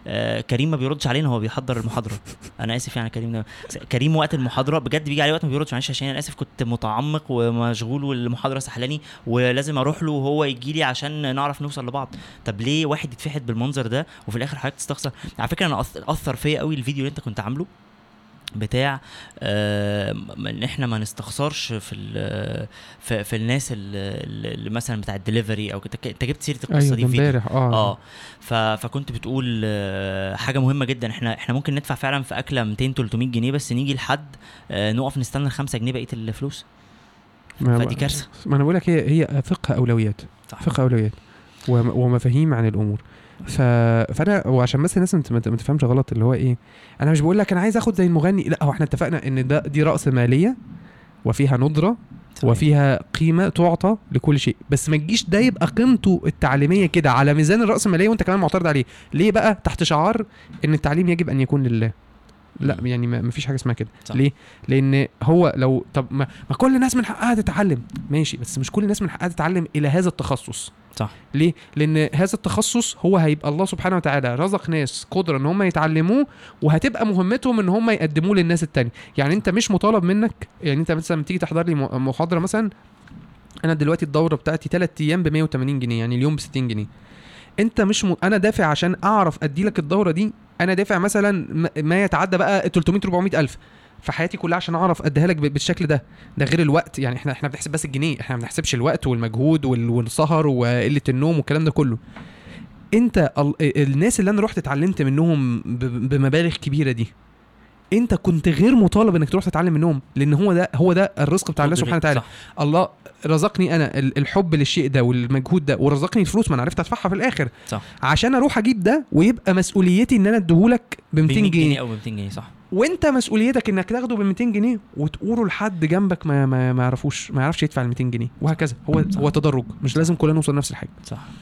آه كريم ما بيردش علينا, هو بيحضر المحاضره. انا اسف يعني كريم, كريم وقت المحاضره بجد بيجي عليه وقت ما بيردش, معلش عشان انا اسف كنت متعمق ومشغول والمحاضره سحلاني ولازم اروح له وهو يجي لي عشان نعرف نوصل لبعض. طب ليه واحد يتفحت بالمنظر ده وفي الاخر حضرتك تستخسر؟ على فكره انا اثر فيا قوي الفيديو اللي انت كنت عامله بتاع ان احنا ما نستخسرش في في, في الناس اللي مثلا بتاع الدليفري او انت جبت سيره القصه دي فيديو اه, فكنت بتقول حاجه مهمه جدا, احنا احنا ممكن ندفع فعلا في اكله مئتين تلتمية جنيه بس نيجي لحد نقف نستنى خمسة جنيه بقيه الفلوس, فدي كارثه. ما انا بقول لك هي هي فقه اولويات. صح. فقه اولويات ومفاهيم عن الامور. ف... فانا وعشان بس الناس ما تفهمش غلط اللي هو ايه, انا مش بقول لك انا عايز اخد زي المغني, لا هو احنا اتفقنا ان ده دي راس ماليه وفيها ندره وفيها قيمه تعطى لكل شيء, بس ما تجيش ده يبقى قيمته التعليميه كده على ميزان الراس ماليه وانت كمان معترض عليه. ليه بقى؟ تحت شعار ان التعليم يجب ان يكون لله. لا يعني ما فيش حاجه اسمها كده. صح. ليه؟ لان هو لو طب ما, ما كل الناس من حقها تتعلم ماشي, بس مش كل الناس من حقها تتعلم الى هذا التخصص. صح. ليه؟ لان هذا التخصص هو هيبقى الله سبحانه وتعالى رزق ناس قدره ان هم يتعلموه وهتبقى مهمتهم ان هم يقدموه للناس التانية. يعني انت مش مطالب منك يعني, انت مثلا بتيجي تحضر لي محاضره مثلا, انا دلوقتي الدوره بتاعتي ثلاثة ايام ب مية وتمانين جنيه يعني اليوم ب ستين جنيه, انت مش م... انا دافع عشان اعرف ادي لك الدوره دي, انا دافع مثلا ما يتعدى بقى تلتمية أربعمية الف في حياتي كلها عشان اعرف اديها لك بالشكل ده. ده غير الوقت يعني, احنا احنا بنحسب بس الجنيه, احنا ما بنحسبش الوقت والمجهود والسهر وقله النوم والكلام ده كله. انت ال... الناس اللي انا رحت اتعلمت منهم ب... بمبالغ كبيره دي, انت كنت غير مطالب انك تروح تتعلم منهم, لان هو ده هو ده الرزق بتاع الله سبحانه وتعالى. الله رزقني انا الحب للشيء ده والمجهود ده, ورزقني الفلوس ما انا عرفت ادفعها في الاخر, صح. عشان اروح اجيب ده ويبقى مسؤوليتي ان انا اديهولك ب مئتين جنيه او مئتين جنيه, صح. وانت مسؤوليتك انك تاخده ب مئتين جنيه وتقوله لحد جنبك ما ما ما يعرفوش ما يعرفش يدفع ال مئتين جنيه, وهكذا. هو صح. هو تدرج, مش لازم كلنا نوصل نفس الحاجه, صح.